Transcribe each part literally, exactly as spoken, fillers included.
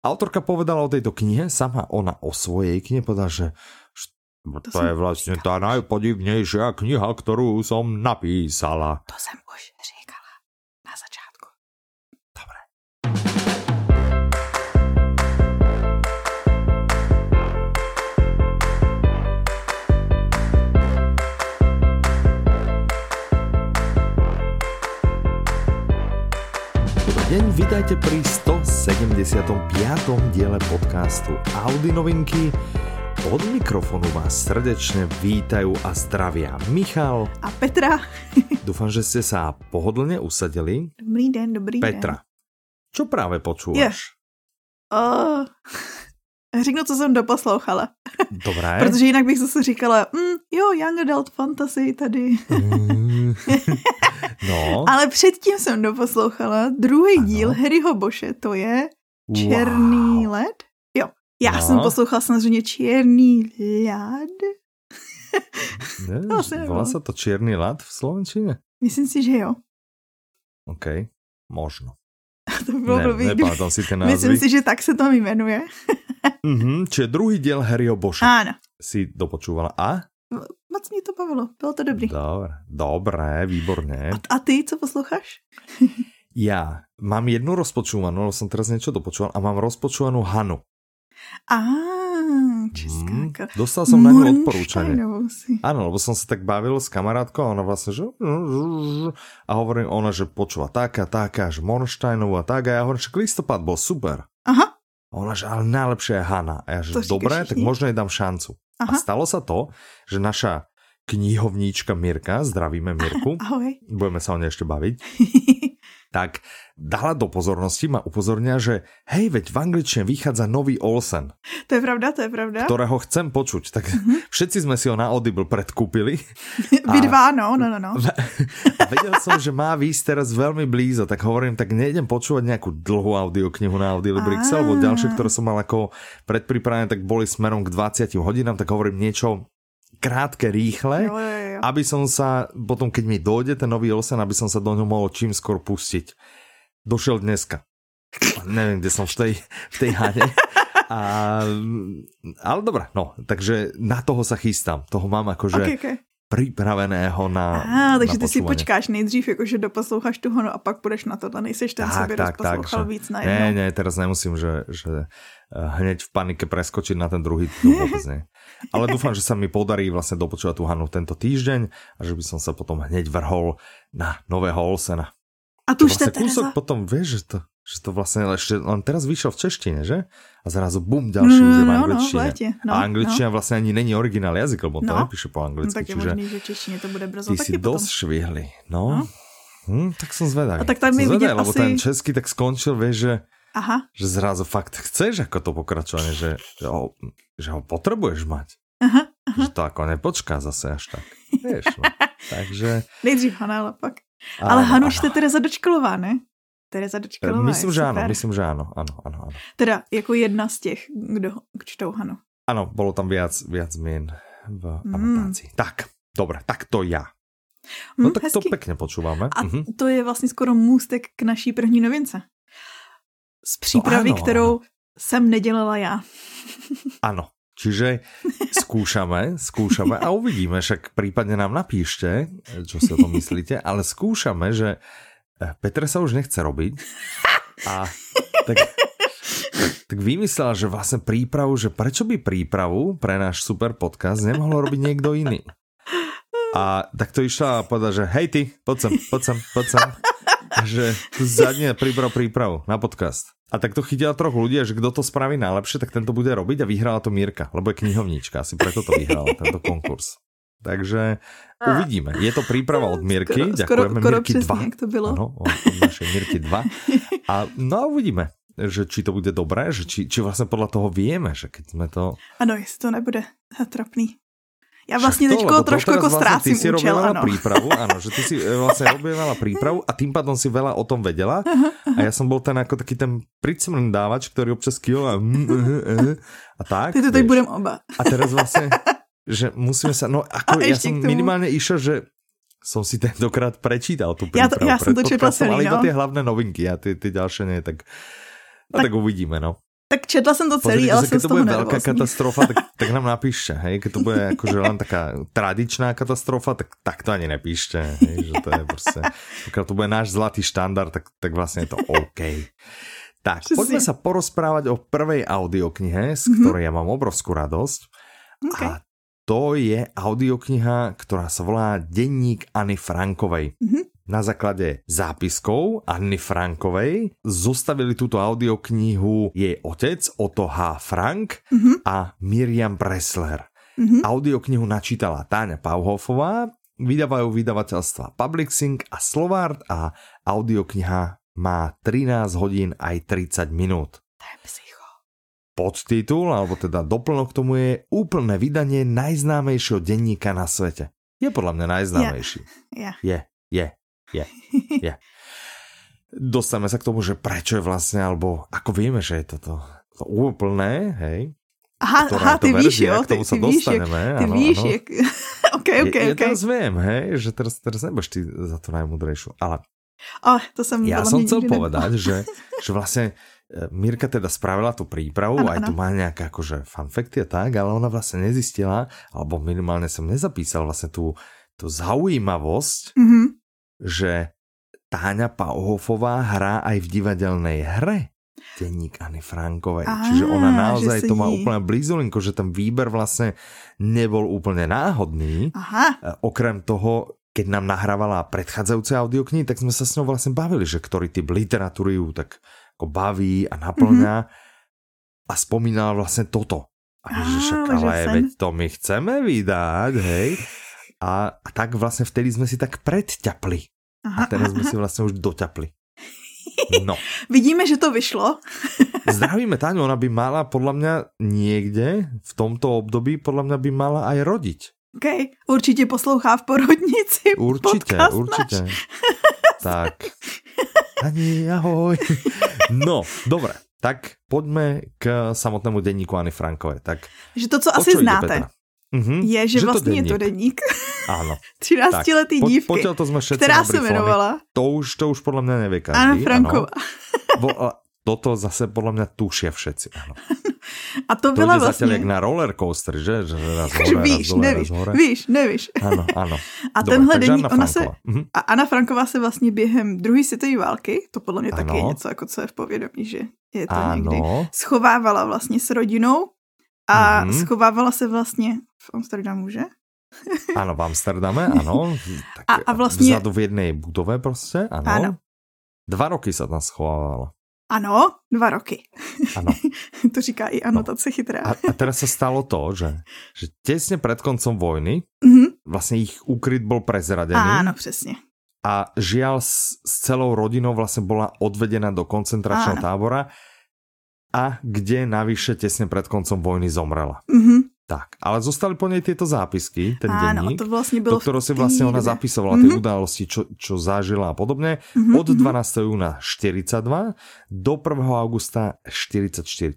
Autorka povedala o tejto knihe, sama ona o svojej knihe povedala, že to, to je vlastne tá najpodivnejšia kniha, ktorú som napísala. To som už říkala na začiatku. Dobre. Dobrý deň, vítajte pri stosedemdesiatom piatom diele podcastu Audi Novinky. Od mikrofónu vás srdečne vítajú a zdravia Michal a Petra. Dúfam, že ste sa pohodlne usadili. Dobrý deň, dobrý Petra, deň. Petra, čo práve počúvaš? Yeah. Uh, řeknu, co som doposlouchala. Dobré. Protože jinak bych zase říkala, mm, jo, young adult fantasy tady. Mm. No. Ale předtím jsem doposlouchala druhý ano. díl Harryho Bosche, to je Černý wow. led. Já no. jsem poslouchala samozřejmě Černý led. Ne, volá se to Černý led v slovenčine? Myslím si, že jo. OK, možno. To bylo ne, blbý. Nepamätám si ten názvy. Myslím si, že tak se to jmenuje. mm-hmm, čiže druhý diel Harryho Boscha. Áno. Si dopočúvala a? Moc mi to bavilo, bylo to dobrý. Dobre, dobré, výborné. A, a ty, co posloucháš? Já mám jednu rozpočúvanú, lebo som teraz niečo dopočúval, a mám rozpočúvanú Hanu. Á, česká. Hmm, dostal som na ňu odporúčanie. Áno, lebo som sa tak bavil s kamarátkou a ona vlastne, že a hovorím ona, že počula taká, taká, že Mornšteinová, taká a ja hovorím, že listopad bol super. Aha. A ona, že ale najlepšia je Hana. A ja, že dobré, tak možno jej dám šancu. Aha. A stalo sa to, že naša knihovníčka Mirka, zdravíme Mirku, ahoj. Budeme sa o nej ešte baviť, tak dala do pozornosti, ma upozornia, že hej, veď v angličtine vychádza nový Olsen. To je pravda, to je pravda. Ktorého chcem počuť. Tak uh-huh. Všetci sme si ho na Audible predkúpili. Vy dva, no, no, no, no. A vedel som, že má výsť teraz veľmi blízo, tak hovorím, tak nejdem počúvať nejakú dlhú audioknihu na Audiolibrix, alebo ďalšie, ktoré som mal ako predpripravené, tak boli smerom k dvadsiatim hodinám, tak hovorím niečo krátke, rýchle, jo, jo, jo. aby som sa, potom keď mi dojde ten nový Olsen, aby som sa do ňoho mohol čím skôr pustiť. Došiel dneska. Neviem, kde som v tej, v tej Hane. A, ale dobré, no, takže na toho sa chystám. Toho mám akože okay, okay. pripraveného na ah, takže na ty si počkáš nejdřív, jakože doposloucháš tu Hanu a pak budeš na to, nejseš ten, co by rozposlouchal víc na jedno. Ne, ne, teraz nemusím, že, že hneď v panike preskočiť na ten druhý, tu vôbec nie. Ale dúfam, že sa mi podarí vlastne dopočúvať tú Hanu tento týždeň a že by som sa potom hneď vrhol na nového Olsena. A tu už vlastne kúsok za... potom, vieš, že to, že to vlastne ešte, on teraz vyšiel v češtine, že? A zrazu bum, ďalší už je v angličtine. No, no, no, a angličtina no. vlastne ani není originál jazyk, lebo no. to nepíše po anglicky. No, tak je čiže možný, že češtine to bude brzo. Ty si potom... dosť švihli, no. no. Hm, tak som zvedavý. A tak tam mi vidieť asi... Lebo ten český tak skončil, vieš, že, aha. že zrazu fakt chceš ako to pokračovanie, že ho, že ho potrebuješ mať. Aha, aha. Že to ako nepočká zase až tak. Vieš, no. Takže... Nejdřív Hana, ale pak. Ale Hanu už je Tereza Dočkalová, ne? Tereza Dočkalová myslím, je že áno, myslím, že áno, áno, áno, áno. Teda jako jedna z těch, kdo čtou Hanu. Áno, bolo tam viac, viac mien v anotácii. Mm. Tak, dobre, tak to ja. No mm, tak hezky. To pekne počúvame. A mhm. to je vlastne skoro můstek k naší první novince. Z přípravy, no, áno, kterou áno. jsem nedělala já. Áno. Čiže skúšame, skúšame a uvidíme, však prípadne nám napíšte, čo si o tom myslíte, ale skúšame, že Petra sa už nechce robiť a tak, tak vymyslela, že vlastne prípravu, že prečo by prípravu pre náš super podcast nemohol robiť niekto iný. A tak to išla a povedala, že hej ty, poď sem, poď sem, poď sem. Že tu zadne príprav prípravu na podcast. A tak to chytila troch ľudí, že kto to spraví najlepšie, tak tento bude robiť a vyhrala to Mirka, lebo je knihovníčka, asi preto to vyhrala, tento konkurs. Takže uvidíme. Je to príprava od Mirky, skoro, ďakujeme skoro Mirky dva. Áno, od našej Mirky dva. A no a uvidíme, že či to bude dobré, že či, či vlastne podľa toho vieme, že keď sme to... Ano, jestli to nebude trapný. Ja vlastne teďko trošku ako strácim účel. Ty si robievala prípravu, áno, že ty si vlastne robievala prípravu a tým pádom si veľa o tom vedela a ja som bol ten ako taký ten pricmrn dávač, ktorý občas kýval a, a tak. Ty to tak budem oba. A teraz vlastne, že musíme sa, no ako ja som minimálne išiel, že som si tentokrát prečítal tú prípravu. Ja, ja som to četla celý, no. Ale iba tie hlavné novinky a tie, tie ďalšie nie, tak, tak, tak uvidíme, no. Tak četla som to celý, pozrite, ale som z toho nervózna. Keď to bude nervózný. Veľká katastrofa, tak, tak nám napíšte, hej. Keď to bude akože len taká tradičná katastrofa, tak, tak to ani nepíšte, hej. Že to je proste, pokiaľ to bude náš zlatý štandard, tak, tak vlastne je to OK. Tak, poďme sa porozprávať o prvej audioknihe, z ktorej ja mám obrovskú radosť. Okay. A to je audiokniha, ktorá sa volá Denník Anny Frankovej. Mhm. Na základe zápiskov Anny Frankovej zostavili túto audioknihu jej otec Oto Frank mm-hmm. a Miriam Pressler. Mm-hmm. Audioknihu načítala Táňa Pauhoffová, vydávajú vydavateľstva Publicsing a Slovart a audiokniha má trinásť hodín aj tridsať minút. To je psycho. Podtitul, alebo teda doplnok k tomu je úplné vydanie najznámejšieho denníka na svete. Je podľa mňa najznámejší. Yeah. Yeah. Je, je. Je, je. Dostávame sa k tomu, že prečo je vlastne, alebo ako vieme, že je toto to úplné, hej? Aha, aha ty víš, jo, ty, ty víš, jak, ty áno, víš, áno. Jak... ok, ok, ja, ja ok. Ja teraz viem, hej, že teraz, teraz nebudeš ty za to najmudrejšiu, ale oh, to som ja som chcel povedať, že, že vlastne Mirka teda spravila tú prípravu, ano, aj ano. Tu má nejaké akože fanfakty a tak, ale ona vlastne nezistila, alebo minimálne som nezapísal vlastne tú, tú zaujímavosť, mm-hmm. že Táňa Pauhoffová hrá aj v divadelnej hre Denník Anny Frankovej. Á, čiže ona naozaj to má jí... úplne blízulinko, že ten výber vlastne nebol úplne náhodný. Aha. Okrem toho, keď nám nahrávala predchádzajúce audioknihy, tak sme sa s ňou vlastne bavili, že ktorý typ literatúry ju tak ako baví a naplňa mm-hmm. a spomínala vlastne toto. A Ježišek, ale sem. Veď to my chceme vydať, hej. A, a tak vlastne vtedy sme si tak predťapli. Aha, a teraz aha, sme si vlastne už doťapli. No. Vidíme, že to vyšlo. Zdravíme Táňu, ona by mala podľa mňa niekde v tomto období podľa mňa by mala aj rodiť. Okay. Určite poslouchá v porodnici. Určite, určite. Tak. Ani ahoj. No, dobre. Tak poďme k samotnému denníku Anny Frankovej. Tak, že to, co asi znáte. Mm-hmm. Je, že, že vlastne to je to denník. Áno. trinásťletý dívky, po, to sme ktorá sa menovala. To už, to už podľa mňa nevie každý. Anna Franková. Toto zase podľa mňa tušia všetci. Áno. A to, to byla vlastne... To ide zatiaľ jak na rollercoaster, že? Že raz hore, víš, raz dole, nevíš, raz hore. Víš, nevíš. Áno, áno. A dobre, tenhle denník, ona se... Mm-hmm. A Anna Franková se vlastne během druhé světové války, to podľa mňa ano. Taky je něco, ako co je v povědomí, že je to ano. Někdy, schovávala vlastne s rodinou. A mm-hmm. schovávala se vlastně v Amsterdamu, že? Áno, v Amsterdame, áno. Tak a, a vlastne... Vzadu v jednej budove proste, áno. Áno. Dva roky sa tam schovávala. Áno, dva roky. Áno. To říká i anotace no. chytrá. A, a teraz sa stalo to, že, že tesne pred koncom vojny mm-hmm. vlastne ich úkryt bol prezradený. Áno, presne. A žiaľ s, s celou rodinou vlastne bola odvedená do koncentračného áno. tábora, a kde navyše tesne pred koncom vojny zomrela. Mm-hmm. Tak, ale zostali po nej tieto zápisky, ten áno, denník, to vlastne do ktorého si vlastne ona zapisovala mm-hmm. tie udalosti, čo, čo zažila a podobne, mm-hmm. od dvanásteho júna štyridsaťdva do prvého augusta štyridsaťštyri,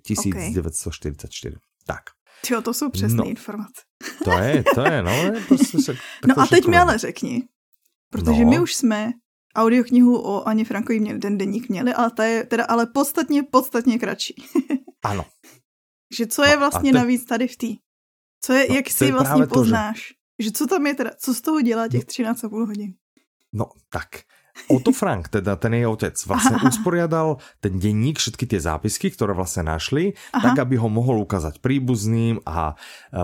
devätnásťštyridsaťštyri. Tak. Čo, to sú přesné no, informace. To je, to je, no. To sú, tak no to a teď mi ale řekni, protože no. my už sme... Audioknihu o Anně Frankový měli, ten deník měli, ale ta je teda ale podstatně, podstatně kratší. Ano. Že co je vlastně no, te... navíc tady v té? Co je, no, jak si je vlastně poznáš? To, že... že co tam je teda, co z toho dělá těch trinásť a pol hodin? No, tak. Oto Frank, teda ten jej otec, vlastne aha, usporiadal ten denník, všetky tie zápisky, ktoré vlastne našli, aha. tak, aby ho mohol ukázať príbuzným a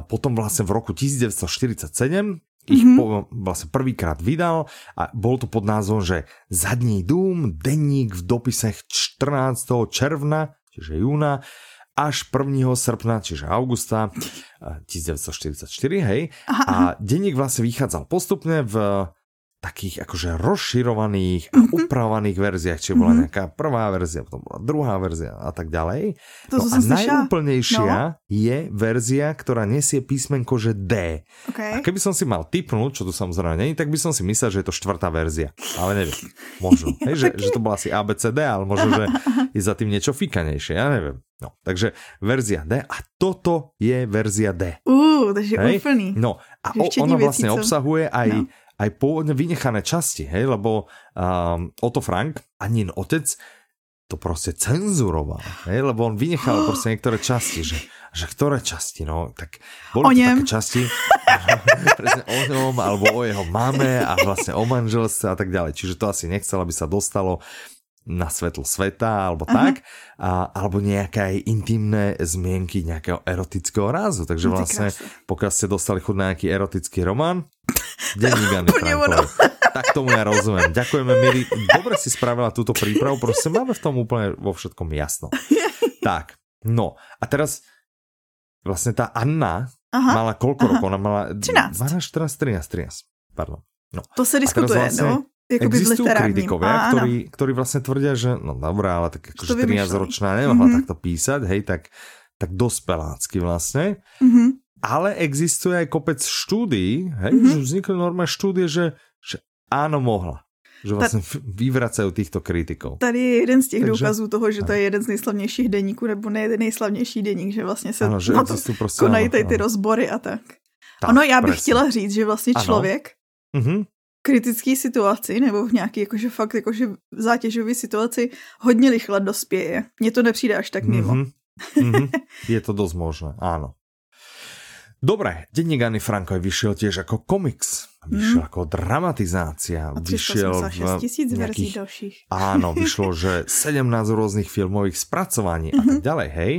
potom vlastne v roku devätnásťštyridsaťsedem ich mm-hmm. vlastne prvýkrát vydal a bol to pod názvom, že Zadní dům, denník v dopisech štrnásteho června, čiže júna, až prvého srpna, čiže augusta devätnásťštyridsaťštyri, hej. Aha, aha. A denník vlastne vychádzal postupne v takých akože rozširovaných a upravovaných verziách, čiže bola nejaká prvá verzia, potom bola druhá verzia a tak ďalej. To, no a najúplnejšia no. je verzia, ktorá nesie písmenko, že D. Okay. A keby som si mal tipnúť, čo to samozrejme není, tak by som si myslel, že je to štvrtá verzia. Ale neviem, možno. Hej, že, že to bola asi á bé cé dé, ale možno, že je za tým niečo fikanejšie, ja neviem. No, takže verzia D a toto je verzia D. Uú, takže úplný. No a o, ona vlastne veci, obsahuje aj no. aj pôvodne vynechané časti, hej, lebo um, Oto Frank, Annin otec, to proste cenzuroval, hej? Lebo on vynechal proste niektoré časti, že, že ktoré časti, no, tak boli to také časti presne o ňom, alebo o jeho mame a vlastne o manželstve a tak ďalej, čiže to asi nechcel, aby sa dostalo na svetlo sveta, alebo aha, tak, a, alebo nejaké aj intimné zmienky nejakého erotického rázu, takže vlastne, pokiaľ ste dostali chuť na nejaký erotický román, Denník Anny Frankovej. Tak tomu ja rozumiem. Ďakujeme, Miri. Dobre si spravila túto prípravu, proste máme v tom úplne vo všetkom jasno. Tak, no. A teraz vlastne tá Anna aha, mala koľko aha. rokov? Ona mala trinásť. dvanásť, štrnásť, trinásť, trinásť. Pardon. No. To sa diskutuje, vlastne no? Existujú kritikovia, ktorí, ktorí vlastne tvrdia, že no dobré, ale tak akože trinásťročná nemohla mm-hmm. takto písať, hej, tak, tak dospelácky vlastne. Mhm. Ale existuje aj kopec štúdií, hej, mm-hmm. že vznikli normálne štúdie, že, že áno, mohla. Že vlastne Ta... vyvracajú týchto kritikov. Tady je jeden z těch Takže... důkazů toho, že to je jeden z nejslavnějších deníků, nebo ne nejslavnější deník, že vlastně se ano, že na to prostě, konají tady ty rozbory a tak. tak ano, já bych presne. chtěla říct, že vlastně člověk v kritické situaci, nebo v nějaké jakože fakt jakože zátěžové situaci hodně rychle dospěje. Mně to nepřijde až tak mimo. Mm-hmm. Mm-hmm. Je to dost možné, áno. Dobre, Denník Anny Frankovej vyšiel tiež ako komiks, vyšiel mm. ako dramatizácia, vyšiel v nejakých, dalších. Áno, vyšlo, že sedemnásť rôznych filmových spracovaní mm-hmm. a tak ďalej, hej.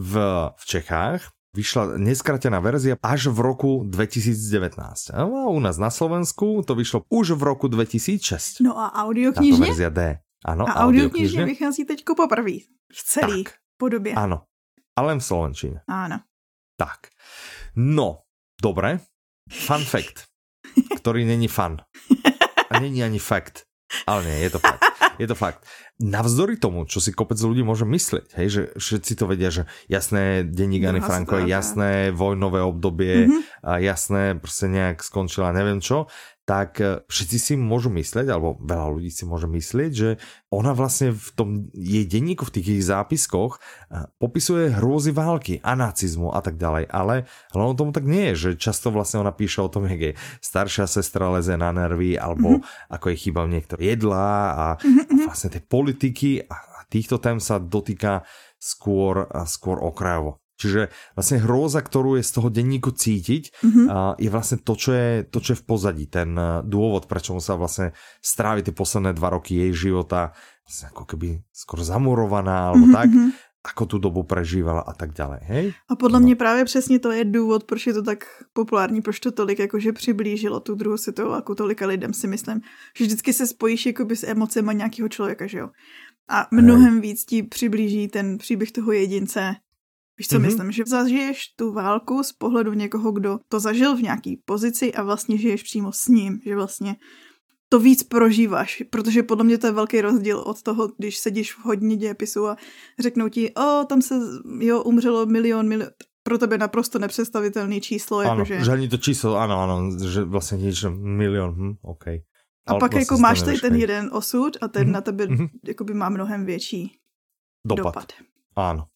V, v Čechách vyšla neskratená verzia až v roku dvetisíc devätnásť. A u nás na Slovensku to vyšlo už v roku dvetisíc šesť. No a audioknižne? Táto verzia D. Áno, a audioknižne vychází teďko poprvý, v celý tak, podobie. Áno, ale v slovenčine. Áno. Tak. No, dobre. Fun fact, ktorý není fun. A není ani fakt. Ale nie, je to fakt. Je to fakt. Navzdory tomu, čo si kopec ľudí môže myslieť, hej, že všetci to vedia, že jasné, Denník Anny Frankovej, jasné, vojnové obdobie, mm-hmm. a jasné, proste nejak skončila, neviem čo, tak všetci si môžu myslieť, alebo veľa ľudí si môže myslieť, že ona vlastne v tom jej denníku, v tých jej zápiskoch popisuje hrôzy války a nacizmu a tak ďalej, ale hlavne tomu tak nie je, že často vlastne ona píše o tom, jak jej staršia sestra leze na nervy, alebo mm-hmm. ako jej chýba niektoré jedlá a, mm-hmm. a vlastne tie politiky a týchto tém sa dotýka skôr, skôr okrajovo. Čiže vlastne hrôza, ktorú je z toho denníku cítiť, mm-hmm. je vlastne to čo je, to, čo je v pozadí. Ten dôvod, prečo sa vlastne strávi tie posledné dva roky jej života, vlastne ako keby skoro zamurovaná, alebo mm-hmm. tak, ako tú dobu prežívala a tak ďalej. Hej? A podľa no. mňa práve presne to je dôvod, proč je to tak populární, proč to tolik akože přiblížilo tú druhou světovou válku tolika lidem, si myslím. Že vždycky se spojíš akoby s emocema nějakého člověka, že jo? A mnohem hey. víc ti přiblíží ten příběh toho jedince. Víš, co mm-hmm. myslím, že zažiješ tu válku z pohledu někoho, kdo to zažil v nějaký pozici a vlastně žiješ přímo s ním, že vlastně to víc prožíváš, protože podle mě to je velký rozdíl od toho, když sedíš v hodině dějepisu a řeknou ti, o, tam se, jo, umřelo milion, milion, pro tebe naprosto nepředstavitelné číslo. Ano, jakože... že ani to číslo, ano, ano, že vlastně nič, milion, hm, OK. A ale pak vlastně jako máš tady ten jeden osud a ten mm-hmm. na tebe mm-hmm. jakoby má mnohem větší dopad. dopad. Ano.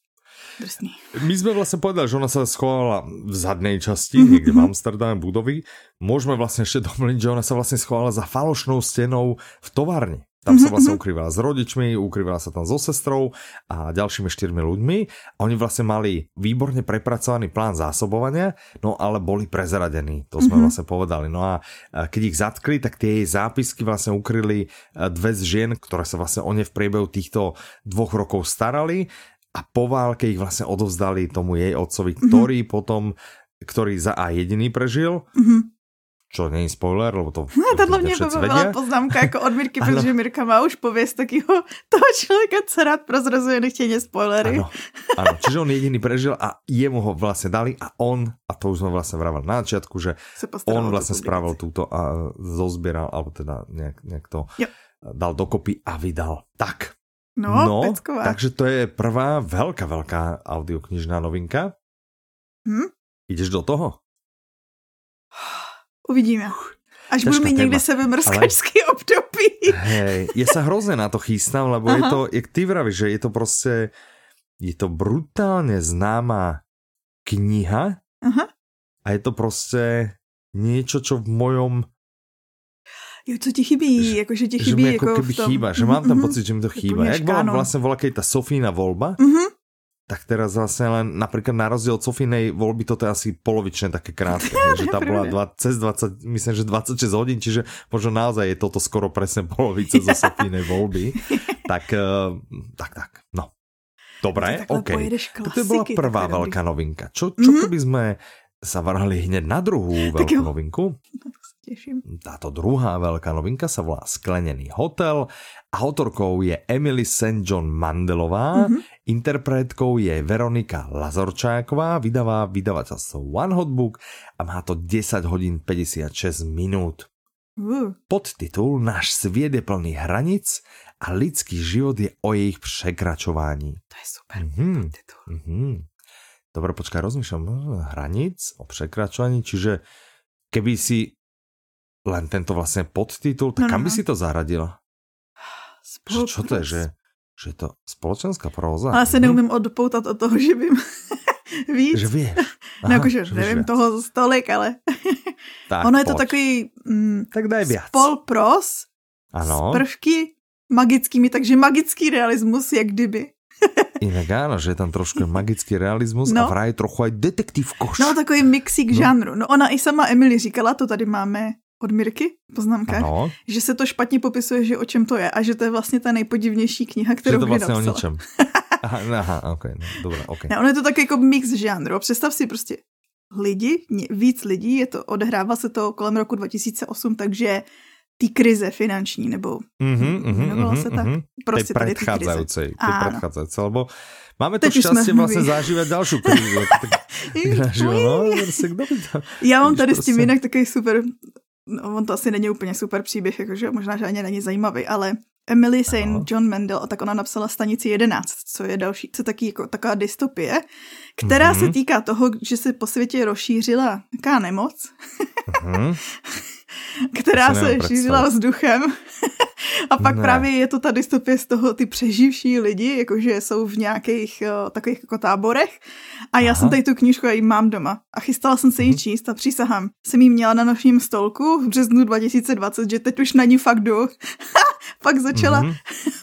Drsný. My sme vlastne povedali, že ona sa schovala v zadnej časti, niekde v Amsterdame budovy. Môžeme vlastne ešte domliť, že ona sa vlastne schovala za falošnou stenou v továrni. Tam sa vlastne ukrývala s rodičmi, ukrývala sa tam so sestrou a ďalšími štyrmi ľuďmi. A oni vlastne mali výborne prepracovaný plán zásobovania, no ale boli prezradení. To sme vlastne povedali. No a keď ich zatkli, tak tie jej zápisky vlastne ukryli dve z žien, ktoré sa vlastne o ne v priebehu týchto dvoch rokov starali. A po válke ich vlastne odovzdali tomu jej otcovi, ktorý mm-hmm. potom, ktorý za a jediný prežil, mm-hmm. čo nie je spoiler, lebo to no, tadlo mne to bola poznámka ako od Mirky, pretože Mirka má už poviesť takého toho človeka, co rád prozrazuje nechtenie spoilery. Áno, áno, čiže on jediný prežil a jemu ho vlastne dali a on, a to už sme vlastne vravali na začiatku, že on vlastne spravil túto a zozbieral, alebo teda nejak, nejak to jo. dal dokopy a vydal. Tak. No, no takže to je prvá veľká, veľká audioknižná novinka. Hm? Ideš do toho? Uvidíme. Až budú mi niekde sebemrskačské ale... období. Hej, ja sa hrozne na to chystám, lebo je to, jak ty vravíš, že je to proste, je to brutálne známa kniha. Aha. A je to proste niečo, čo v mojom co ti chybí, jakože ti chybí. Že mi jako keby v tom... chýba, že mm-hmm, mám tam pocit, že mi to chýba. Jak bola vlastne voľakej tá Sofína voľba, mm-hmm. tak teraz vlastne len napríklad na rozdiel od Sofínej voľby toto je asi polovične také krátke. Takže tá bola dva, cez dvadsať, myslím, že dvadsaťšesť hodín, čiže možno naozaj je toto skoro presne polovica zo Sofínej voľby. Tak, tak, tak, no. Dobre, to OK. Klasiky, to bola prvá veľká novinka. Čo, čo mm-hmm. keby sme sa vrhli hneď na druhú veľkú novinku? Táto druhá veľká novinka sa volá Sklenený hotel. Autorkou je Emily Saint John Mandelová, mm-hmm. interpretkou je Veronika Lazorčáková, vydavá vydavateľstvo One Hot Book a má to desať hodín päťdesiatšesť minút. Uh. Podtitul Náš sviet je plný hraníc a lidský život je o jejich překračování. To je super mm-hmm. podtitul. Mm-hmm. Dobre, počkaj, rozmýšľam. Hraníc o překračovaní, čiže keby si len tento vlastne podtitul, tak no, kam no. by si to zaradila? Že, čo to je, že, že je to spoločenská próza? Ale sa neumím odpoutať od toho, že viem víc. Že vieš. Aha, no akože neviem viac. Toho stolik, ale tak, ono je poď. To takový mm, tak daj viac. Spolpros z prvky magickými, takže magický realizmus, jak kdyby. Inak áno, že je tam trošku magický realizmus no. a vraj trochu aj detektívkoš. No takový mixík no. žánru. No ona i sama Emily říkala, to tady máme od Mirky poznámka, ano. Že se to špatně popisuje, že o čem to je a že to je vlastně ta nejpodivnější kniha, kterou kdy napsala. Že to vlastně o ničem. Aha, aha, ok, no, dobrá, ok. No, ono je to tak jako mix žánru. Představ si prostě lidi, víc lidí, je to, odehrává se to kolem roku dva tisíce osm, takže ty krize finanční, nebo mm-hmm, mm-hmm, se tak mm-hmm. prostě tady ty krize. Ty predchádzajúcej, lebo máme to teď šťastie vlastne zažívať ďalšiu krizu. Já mám tady s tím jinak takový super... No, on to asi není úplně super příběh, jakože možná, že ani není zajímavý, ale Emily Saint John Mandel, a tak ona napsala Stanici jedenáct, co je další, co taky jako taková dystopie, která mm-hmm. se týká toho, že se po světě rozšířila taká nemoc, mm-hmm. která se šířila vzduchem. A pak ne. právě je to ta dystopie z toho, ty přeživší lidi, jakože jsou v nějakých uh, takových jako táborech. A já Aha. jsem tady tu knížku a ji mám doma. A chystala jsem se ji mm-hmm. číst a přísahám. Jsem ji měla na nočním stolku v březnu dva tisíce dvacet, že teď už na ní fakt jdu. Pak začala mm-hmm.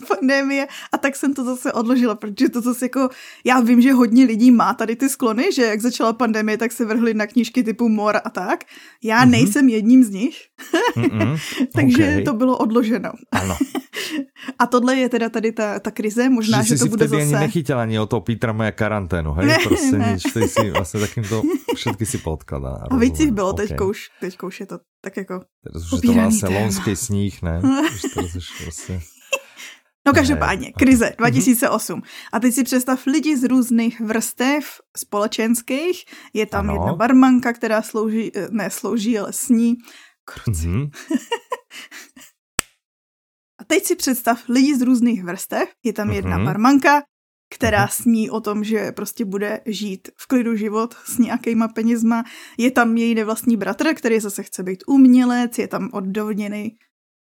pandemie a tak jsem to zase odložila, protože to zase jako, já vím, že hodně lidí má tady ty sklony, že jak začala pandemie, tak se vrhli na knížky typu Mor a tak. Já mm-hmm. nejsem jedním z nich. Mm-hmm. Takže okay. to bylo odloženo. Ano. A tohle je teda tady ta, ta krize, možná, že, že to bude zase... Že si vtedy ani nechytila ani o toho Petra moja karanténu, hej? Ne, prostě ne. Nič, ty si vlastně takýmto všetky si podkladá. A víc jich bylo, okay. teďko, už, teďko už je to tak jako teraz už je to vlastně lonský sníh, ne? Už teraz už prostě... No každopádně, krize dva tisíce osm. A teď si představ lidi z různých vrstev společenských. Je tam ano. jedna barmanka, která slouží, ne slouží, ale sní. Kruci. Mm-hmm. A teď si představ lidi z různých vrstev. Je tam jedna mm-hmm. barmanka, která sní o tom, že prostě bude žít v klidu život s nějakýma penězma. Je tam její nevlastní bratr, který zase chce být umělec, je tam odovněný.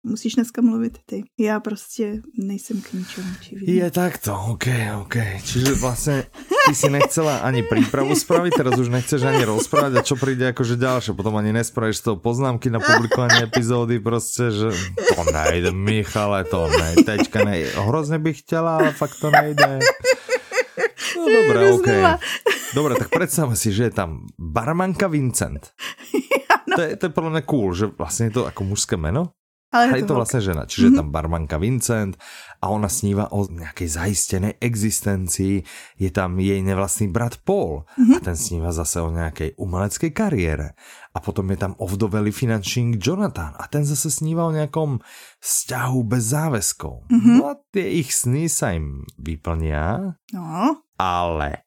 Musíš dneska mluvit ty. Já prostě nejsem k ničemu. Je takto, ok, ok. Čiže vlastne ty si nechcela ani prípravu spraviť, teraz už nechceš ani rozprávať a čo príde akože ďalšie, potom ani nespravíš z toho poznámky na publikovanie epizódy, proste, že to nejde, Michale, to nejde, tečka nejde. Hrozne bych chtěla, ale fakt to nejde. No dobré, ok. Dobre, tak predstavme si, že je tam barmanka Vincent. To je, to je podľa mňa cool, že vlastne je to ako mužské meno. Ale je to, to vlastne žena, čiže je tam barmanka Vincent a ona sníva o nejakej zaistenej existencii, je tam jej nevlastný brat Paul a ten sníva zase o nejakej umeleckej kariére. A potom je tam ovdovelý finančník Jonathan a ten zase sníva o nejakom vzťahu bez záväzkov. No a tie ich sny sa im vyplnia, no. ale...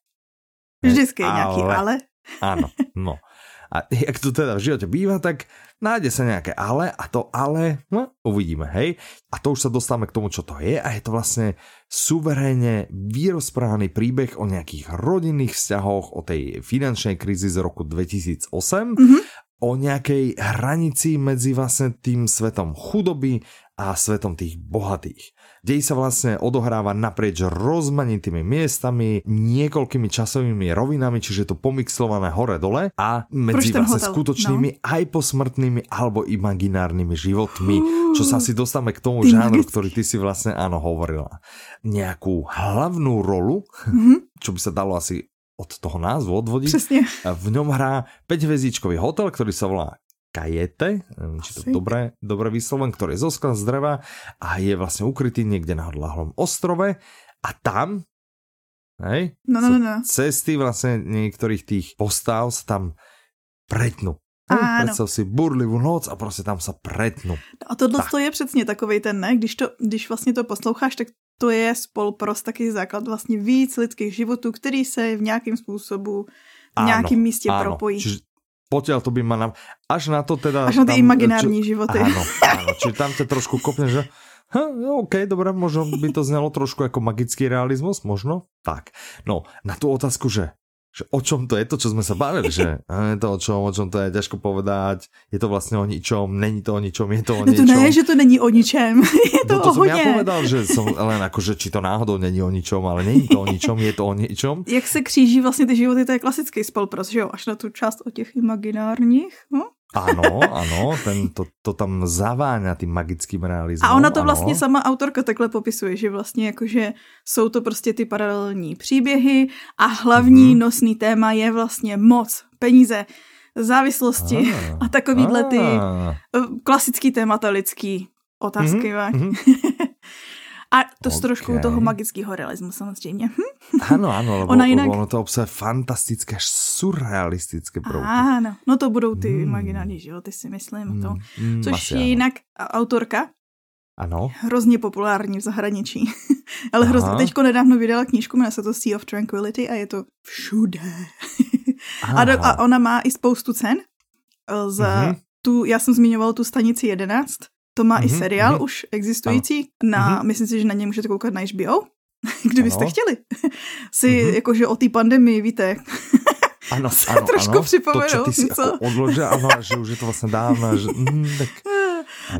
Vždycky je nejaký ale. Áno, no. A jak to teda v živote býva, tak nájde sa nejaké ale a to ale, no, uvidíme, hej. A to už sa dostávame k tomu, čo to je a je to vlastne suverénne vyrozprávaný príbeh o nejakých rodinných vzťahoch, o tej finančnej krízi z roku dvetisícosem mm-hmm. o nejakej hranici medzi vlastne tým svetom chudoby a svetom tých bohatých. Dej sa vlastne odohráva naprieč rozmanitými miestami, niekoľkými časovými rovinami, čiže to pomixlované hore-dole a medzi vlastne hotel, skutočnými no. aj posmrtnými alebo imaginárnymi životmi, uh, čo sa si dostame k tomu žánru, nec... ktorý ty si vlastne áno hovorila. Nejakú hlavnú rolu, mm-hmm. čo by sa dalo asi od toho názvu odvodiť. Přesne. V ňom hrá päťhviezdičkový hotel, ktorý sa volá Caiette, či to dobre, dobre vysloven, ktorý je zo skla z dreva a je vlastne ukrytý niekde na odľahlom ostrove a tam hej, no, no, no. cesty vlastne niektorých tých postáv sa tam pretnú. Představ si burlivou noc a prostě tam se pretnu. A tohle to je přesně takovej ten, ne? Když, to, když vlastně to posloucháš, tak to je spoluprost taky základ vlastně víc lidských životů, který se v nějakým způsobu v nějakým místě áno. propojí. Čiže potiaľ to by ma nám... Až na to teda... Až na ty tam, imaginární či... životy. Áno, áno. Čiže tam te trošku kopne, že... Hm, OK, dobré, možno by to znelo trošku jako magický realizmus, možno? Tak. No, na tu otázku, že... že o čom to je to, čo sme sa bavili, že je to o čom, o čom to je, ťažko povedať, je to vlastne o ničom, není to o ničom, je to o no niečom. No to ne, že to není o ničem, je to no to o som hodne. Ja povedal, že som len akože, či to náhodou není o ničom, ale není to o ničom, je to o ničom. Jak se kříží vlastně ty životy, to je klasický spolupros, že jo, až na tu část o těch imaginárních, no? Áno, áno, ten to, to tam zaváňa tým magickým realizmem. A ona to ano. Vlastně sama autorka takhle popisuje, že vlastně jakože jsou to prostě ty paralelní příběhy a hlavní mm-hmm. nosný téma je vlastně moc, peníze, závislosti ah, a takovýhle ah. ty klasický témata lidský otázky. Mm-hmm. A to okay. s trošku toho magického realizmu samozřejmě. Áno, áno, lebo ona jinak... ono to obsahuje fantastické, surrealistické prouky. Áno, no to budou ty mm. imaginární životy, si myslím. Mm. To. Což je jinak autorka. Ano. Hrozně populární v zahraničí. Ale hrozně, teďko nedávno vydala knížku, jmenuje se to Sea of Tranquility a je to všude. a, do, a ona má i spoustu cen. Za mm-hmm. tu, já jsem zmiňovala tu stanici jedenáct. To má mm-hmm, i seriál mm-hmm. už existující, na, mm-hmm. myslím si, že na ně můžete koukat na há bé ó, kdybyste ano. chtěli. Si mm-hmm. jakože o té pandemii, víte, ano, se ano, trošku připomenu. To, čo ty si jako odložil, ano, že už je to vlastně dávno. Že, mm, tak,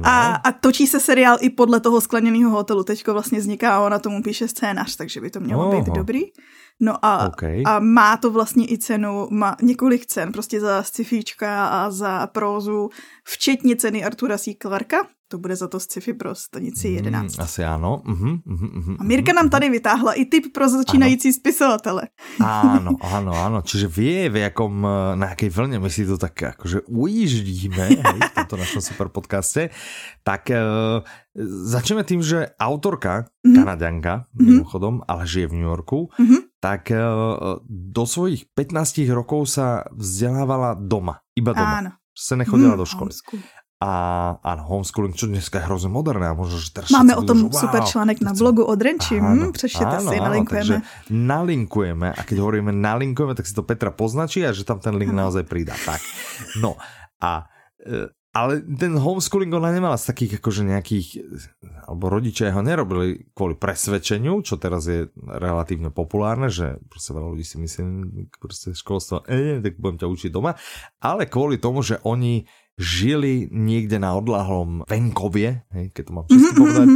a, a točí se seriál i podle toho Skleněného hotelu, teďko vlastně vzniká a ona tomu píše scénář, takže by to mělo Oho. být dobrý. No a, okay. a má to vlastně i cenu, má několik cen, prostě za scifíčka a za prózu, včetně ceny Artura C. Clarka. To bude za to sci-fi pro stanici jedenáct. Mm, asi ano. Uh-huh, uh-huh, uh-huh, a Mirka nám tady vytáhla i tip pro začínající ano. spisovatele. Áno, áno, áno. Čiže vie, v jakom, na jakej vlne my si to tak akože ujíždíme hej, v tomto našom super podcaste. Tak e, začneme tým, že autorka, mm-hmm. Kanaďanka, mimochodom, mm-hmm. ale žije v New Yorku, mm-hmm. tak e, do svojich pätnástich rokov sa vzdelávala doma. Iba doma. Áno. Se nechodila mm, do školy. Homeschool. A áno, homeschooling, čo dneska je hrozne moderné. A možno, že máme o tom budeš, super wow, článek na blogu od Renčí. Hm, Prečítajte si, nalinkujeme. Nalinkujeme a keď hovoríme nalinkujeme, tak si to Petra poznačí a že tam ten link naozaj pridá. Tak. No a ale ten homeschooling ona nemala z takých akože nejakých, alebo rodičia ho nerobili kvôli presvedčeniu, čo teraz je relatívne populárne, že proste veľa ľudí si myslí, proste školstvo, e, tak budem ťa učiť doma, ale kvôli tomu, že oni žili niekde na odľahlom venkovie, hej, keď to mám všetko mm-hmm. povedať.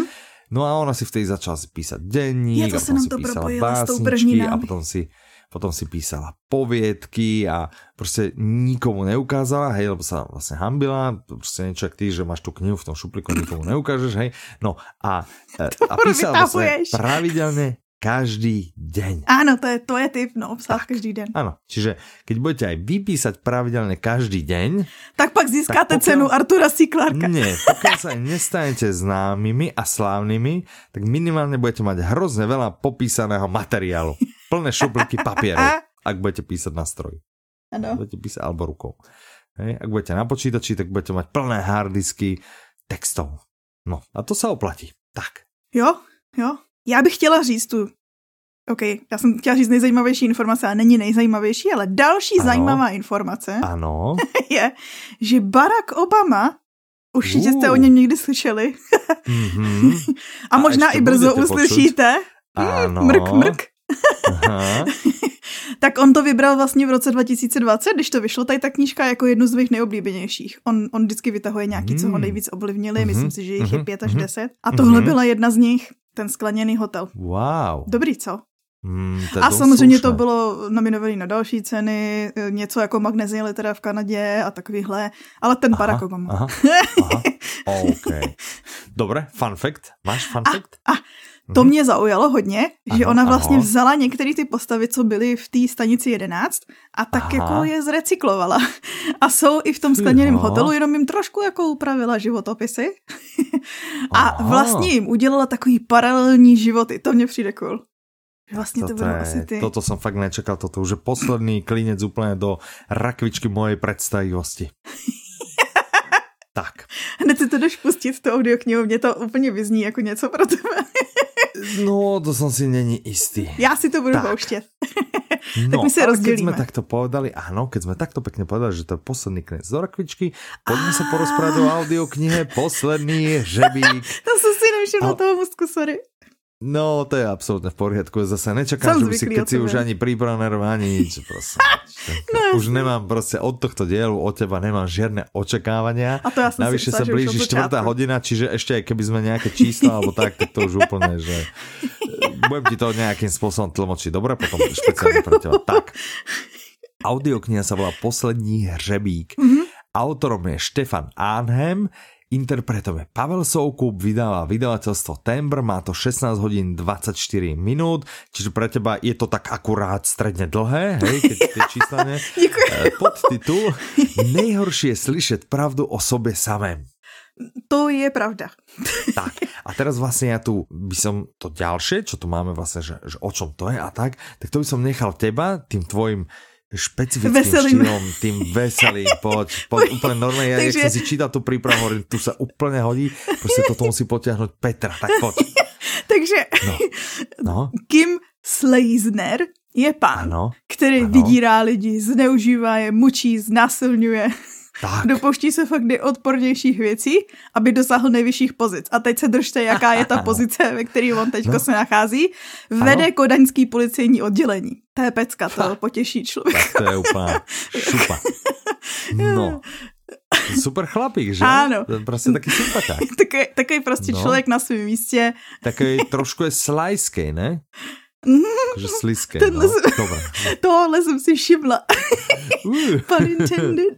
No a ona si vtedy začala si písať denník, ja, a potom si písala básničky a potom si, potom si písala poviedky a proste nikomu neukázala, hej, lebo sa vlastne hambila, proste niečo jak ty, že máš tú knihu v tom šupliku, nikomu neukážeš, hej. No a, a písala vlastne pravidelne každý deň. Áno, to je, to je typ, no, obsah každý deň. Áno, čiže keď budete aj vypísať pravidelne každý deň, tak pak získate tak pokiaľ, cenu Artura C. Clarka. Nie, pokiaľ sa nestanete známymi a slávnymi, tak minimálne budete mať hrozne veľa popísaného materiálu. Plné šupliky papieru, ak budete písať na stroj. Áno. Budete písať alebo rukou. Hej, ak budete na počítači, tak budete mať plné harddisky textov. No, a to sa oplatí. Tak. Jo, jo. Já bych chtěla říct tu, ok, já jsem chtěla říct nejzajímavější informace a není nejzajímavější, ale další ano. zajímavá informace ano. je, že Barack Obama, už uh. jste o něm někdy slyšeli mm-hmm. a, a možná i brzo uslyšíte, ano. mrk, mrk, Aha. Tak on to vybral vlastně v roce dva tisíce dvacet, když to vyšlo, tady ta knížka jako jednu z mých nejoblíbenějších. On, on vždycky vytahuje nějaký, co ho nejvíc ovlivnili, myslím si, že jich je pět až deset. A tohle byla jedna z nich, ten Skleněný hotel. Wow. Dobrý, co? Hmm, a samozřejmě slušné. To bylo nominované na další ceny, něco jako Magnesia litera v Kanadě a takovýhle, ale ten Parakogom. Aha, aha, aha. Okay. Dobre, fun fact, máš fun a, fact? A to mě zaujalo hodně, ano, že ona vlastně ano. vzala některé ty postavy, co byly v té stanici jedenáct a tak aha. jako je zrecyklovala. A jsou i v tom Skleněném hotelu, jenom jim trošku jako upravila životopisy a aha. vlastně jim udělala takový paralelní životy, to mě přijde cool. Vlastne to bolo asi ty. Toto som fakt nečakal, toto už je posledný klinec úplne do rakvičky mojej predstavivosti. Tak. Hned si to jdeš pustit, tu audioknihu, mne to úplne vyzní ako nieco pro tebe. No, to som si není istý. Ja si to budu pouštět. No, tak my sa rozdelíme. Keď sme takto povedali, áno, keď sme takto pekne povedali, že to je posledný klinec do rakvičky, poďme sa porozprávať o audioknihe Poslední hřebík. To som si nevšimla toho mozku, sorry. No, to je absolútne v poriadku. Zase nečakám, že by si, keď si už ani prípravner, ani nič. Proste. No, už nemám proste od tohto dielu od teba nemám žiadne očakávania. A to ja som Navyše sa blíži štvrtá hodina, čiže ešte aj keby sme nejaké čísla alebo tak, tak to už úplne, že budem ti to nejakým spôsobom tlmočiť. Dobre, potom špeciálne pre teba. Tak. Audiokniha sa volá Poslední hřebík. Mm-hmm. Autorom je Stefan Ahnhem. Interpretom je Pavel Soukup, vydáva vydavateľstvo Tembr, má to šestnásť hodín dvadsaťštyri minút, čiže pre teba je to tak akurát stredne dlhé, hej, keď tie čísla ne... Podtitul Nejhoršie slyšet pravdu o sobě samém. To je pravda. Tak, a teraz vlastne ja tu by som to ďalšie, čo tu máme vlastne, že, že o čom to je a tak, tak to by som nechal teba, tým tvojim špecifickým veselým. Štýlom, tým veselým, poď, poď úplne normálne, ja Takže... nechcem si čítať tú prípravu, tu sa úplne hodí, proste toto musí potiahnuť Petra, tak poď. Takže no. No. Kim Slejzner je pán, ano. Ktorý ano. Vydírá lidi, zneužívá je, mučí, znásilňuje. Tak. Dopouští se fakt nejodpornějších věcí, aby dosáhl nejvyšších pozic. A teď se držte, jaká je ta pozice, ve které on teďko no. se nachází. Vede ano. kodaňský policejní oddělení. To je pecka, to potěší člověka. To je úplně šupa. No. Super chlapík, že? Áno. Proste taký sympaťák. Taký, taký proste no. človek na svém místě. Taký trošku je slajskej, ne? Akože slizké, no. Dobre. Tohle som si všimla. Uh. Pun intended.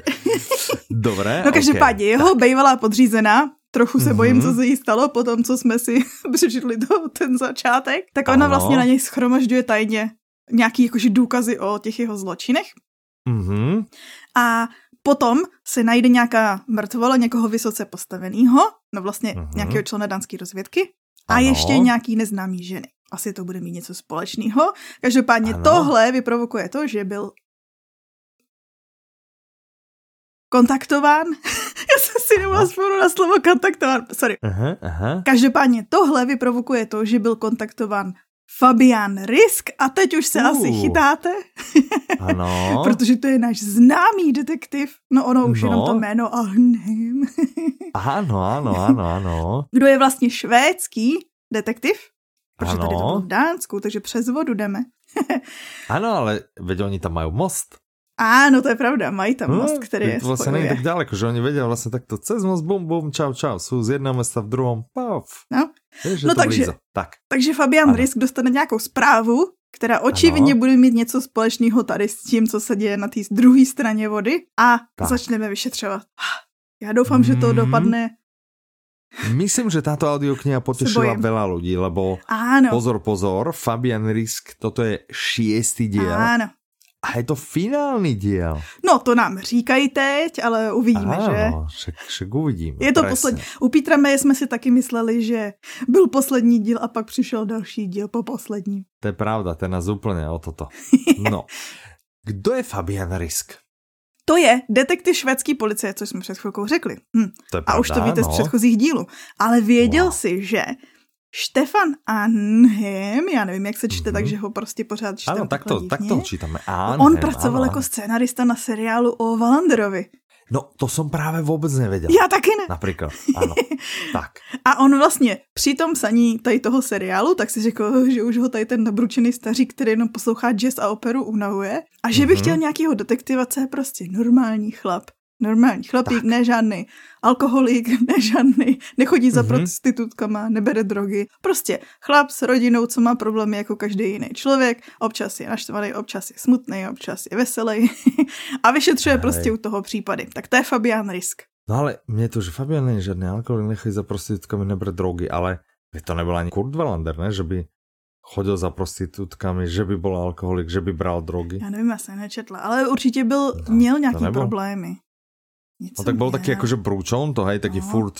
Dobre, No každopádně, okay, jeho tak. Bývalá podřízená, trochu se bojím, mm-hmm. co se jí stalo po tom, co jsme si přečetli do ten začátek, tak ona ano. vlastně na něj schromažďuje tajně nějaký jakože důkazy o těch jeho zločinech. Mm-hmm. A potom se najde nějaká mrtvola, někoho vysoce postaveného, no vlastně mm-hmm. nějakého člena dánské rozvědky ano. a ještě nějaký neznámý ženy. Asi to bude mít něco společného. Každopádně ano. tohle vyprovokuje to, že byl kontaktován. Já jsem si nemohla vzpomenout na slovo kontaktován. Sorry. Aha, aha. Každopádně tohle vyprovokuje to, že byl kontaktován Fabian Risk a teď už se uh. asi chytáte. Ano. Protože to je náš známý detektiv. No ono už no. jenom to jméno Ahnhem. Ano, ano, ano, ano. Kdo je vlastně švédský detektiv? Protože ano. tady to bylo v Dánsku, takže přes vodu jdeme. Ano, ale veď oni tam mají most. Áno, to je pravda, mají tam most, který je spojuje. Vlastně není tak daleko, že oni věděli vlastně takto cez most, bum, bum, čau, čau, jsou z jednoho města v druhém, pav. No, Jež, no takže, tak. takže Fabian ano. Risk dostane nějakou zprávu, která očividně ano. bude mít něco společného tady s tím, co se děje na té druhé straně vody a tak. začneme vyšetřovat. Já doufám, mm. že to dopadne. Myslím, že táto audiokniha potešila veľa ľudí, lebo áno. pozor, pozor, Fabian Risk, toto je šiestý diel. Áno. A je to finálny diel. No, to nám říkají teď, ale uvidíme, áno, že? Áno, však, však uvidíme. Je to poslední. U Petra May jsme si taky mysleli, že byl poslední díl a pak přišel další díl po posledním. To je pravda, to je nás úplne o toto. No, kdo je Fabian Risk? To je detektiv švédské policie, což jsme před chvilkou řekli. Hm. Pravda, a už to víte no. z předchozích dílů. Ale věděl wow. si, že Stefan Ahnhem, já nevím, jak se čte, mm-hmm. takže ho prostě pořád čteme. Ano, tak to, tak to čítame. Ahnhem, on pracoval ano. jako scénarista na seriálu o Wallanderovi. No, to som práve vôbec nevedela. Ja taky ne. Napríklad, áno. Tak. A on vlastně při tom psaní tady toho seriálu, tak si řekl, že už ho tady ten nabručený stařík, který jenom poslouchá jazz a operu, unavuje. A že by mm-hmm. chtěl nějakýho detektiva, co je prostě normální chlap. Normální chlapík, tak. Ne žádný alkoholik, ne žádný, nechodí za mm-hmm. prostitutkama, nebere drogy. Prostě chlap s rodinou, co má problémy jako každý jiný člověk, občas je naštvaný, občas je smutný, občas je veselý a vyšetřuje Aj. prostě u toho případy. Tak to je Fabian Risk. No ale mě to, že Fabian není žádný alkoholik, nechodí za prostitutkami, nebere drogy, ale to nebyl ani Kurt Wallander, ne? Že by chodil za prostitutkami, že by byl alkoholik, že by bral drogy. Já nevím, já jsem nečetla, ale určitě byl, no, měl nějaký problémy. No tak byl taky jakože brůčon to, hej, taky no. furt.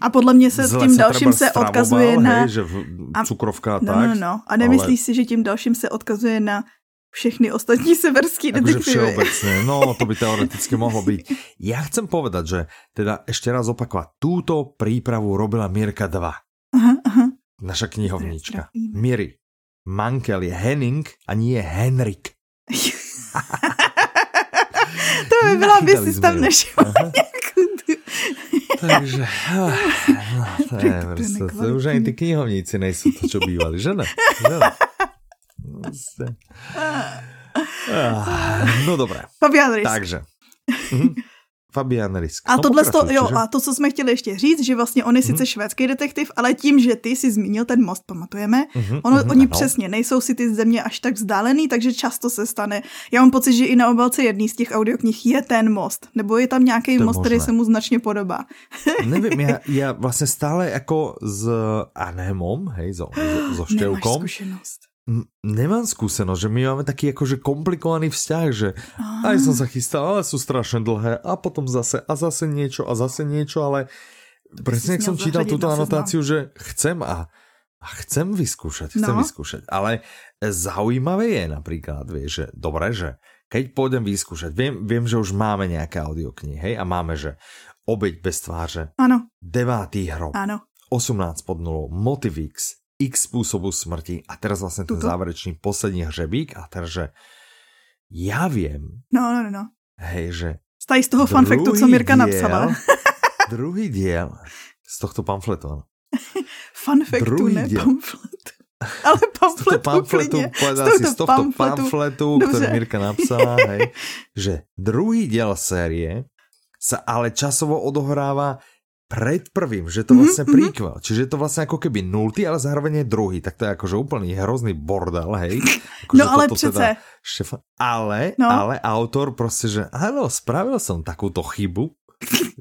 A podle mě se tím dalším se odkazuje na... Hej, že v, a, cukrovka a no, tak. No, no, a nemyslíš ale... si, že tím dalším se odkazuje na všechny ostatní severský detektivy. No, to by teoreticky mohlo být. Já chcem povedať, že teda ještě raz opakovať, túto prípravu robila Mirka dva. Aha, aha. Naša knihovníčka. Miri. Mankel je Henning a nie je Henrik. To by byla by si tam nešla nějakou... Takže, no, to je vrsta, to už ani ty knihovníci nejsou to, čo bývali, že ne? Že ne? No dobré. Fabian Risk. Takže. Mhm. Fabian Risk. A, no, tohle to, jo, a to, co jsme chtěli ještě říct, že vlastně on je sice mm. švédský detektiv, ale tím, že ty si zmínil ten most, pamatujeme, mm-hmm, ono, mm, oni ano. přesně nejsou si ty země až tak vzdálený, takže často se stane. Já mám pocit, že i na obálce jedný z těch audioknih je ten most, nebo je tam nějaký most, možné. Který se mu značně podobá. Nevím, já, já vlastně stále jako s Ahnhemom, hej, so, so, so Štěvkom. Nemáš zkušenost. Nemám skúsenosť, že my máme taký akože komplikovaný vzťah, že aj som sa chystal, ale sú strašne dlhé a potom zase a zase niečo a zase niečo, ale presne ak som čítal túto anotáciu, že chcem a, a chcem vyskúšať, chcem no. vyskúšať, ale zaujímavé je napríklad, vieš, že dobre, že keď pôjdem vyskúšať, viem, viem, že už máme nejaké audioknihy, hej, a máme, že Obeť bez tváře, ano. Devátý hrob, ano. osemnásť pod nulou, Motivix, X spôsobu smrti a teraz vlastne ten Tuto? záverečný poslední hřebík a teraz, že ja viem. No, no, no. Hej, že... Stají z toho fanfektu, co Mirka napsala. Druhý diel z tohto pamfletu. Fanfektu, ne diel. Pamfletu. Ale pamfletu, pamfletu povedal si z tohto pamfletu, ktorý Mirka napsala, hej, že druhý diel série sa ale časovo odohráva pred prvým, že to vlastne mm-hmm. príkval. Čiže je to vlastne ako keby nultý, ale zároveň je druhý. Tak to je akože úplný hrozný bordel, hej. Ako, no ale přece. Teda šefa... Ale, no. ale autor proste, že áno, spravil som takúto chybu.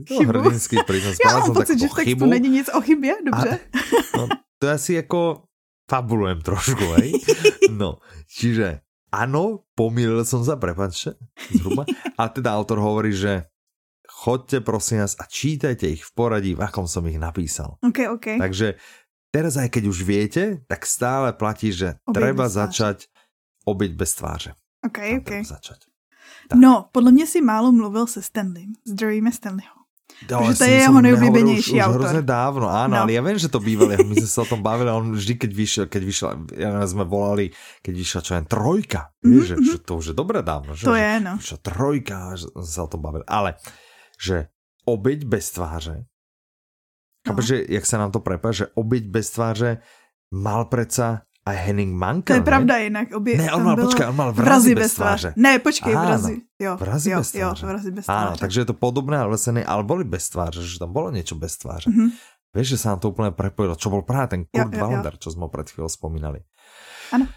Chybu? Hrdinský príznak. Ja mám pocit, že v textu není nic o chybie, dobře. A, no, to ja si ako fabulujem trošku, hej. No, čiže áno, pomýlil som sa, prepáčte, zhruba. A teda autor hovorí, že choďte prosím nás a čítajte ich v poradí, v akom som ich napísal. Okay, okay. Takže teraz aj keď už viete, tak stále platí, že Obeď treba začať Obeť bez tváře. Okay, okay. Začať. No, podle mě si málo mluvil se Stanleym, s Jeremym Stanleyho. Protože to je jeho nejoblíbenější autor. Už hrozně dávno, áno, no. ale já vím, že to bývalo. My jsme se o tom bavili, on vždy, keď vyšel, keď vyšel, já nevím, jsme volali, keď vyšla čo jen trojka. Mm-hmm. Víš, že to už je dobré dávno. Že? To je, no. Vyšla trojka, že se o tom bavili. Ale že Obeť bez tváře. No. Že, jak sa nám to prepáže, že Obeť bez tváře mal preca aj Henning Mankell. To je ne? pravda jinak. Obě, ne, on mal, počkaj, on mal Vrazi bez tváře. Ne, počkej, Áno, vrazi. Jo, vrazi, jo, bez jo, vrazi bez tváře. Áno, takže je to podobné, ale vlastne ne, ale boli bez tváře, že tam bolo niečo bez tváře. Mm-hmm. Vieš, že sa nám to úplne prepojilo, čo bol práve ten Kurt Wallander, čo sme pred chvíľou spomínali. Áno.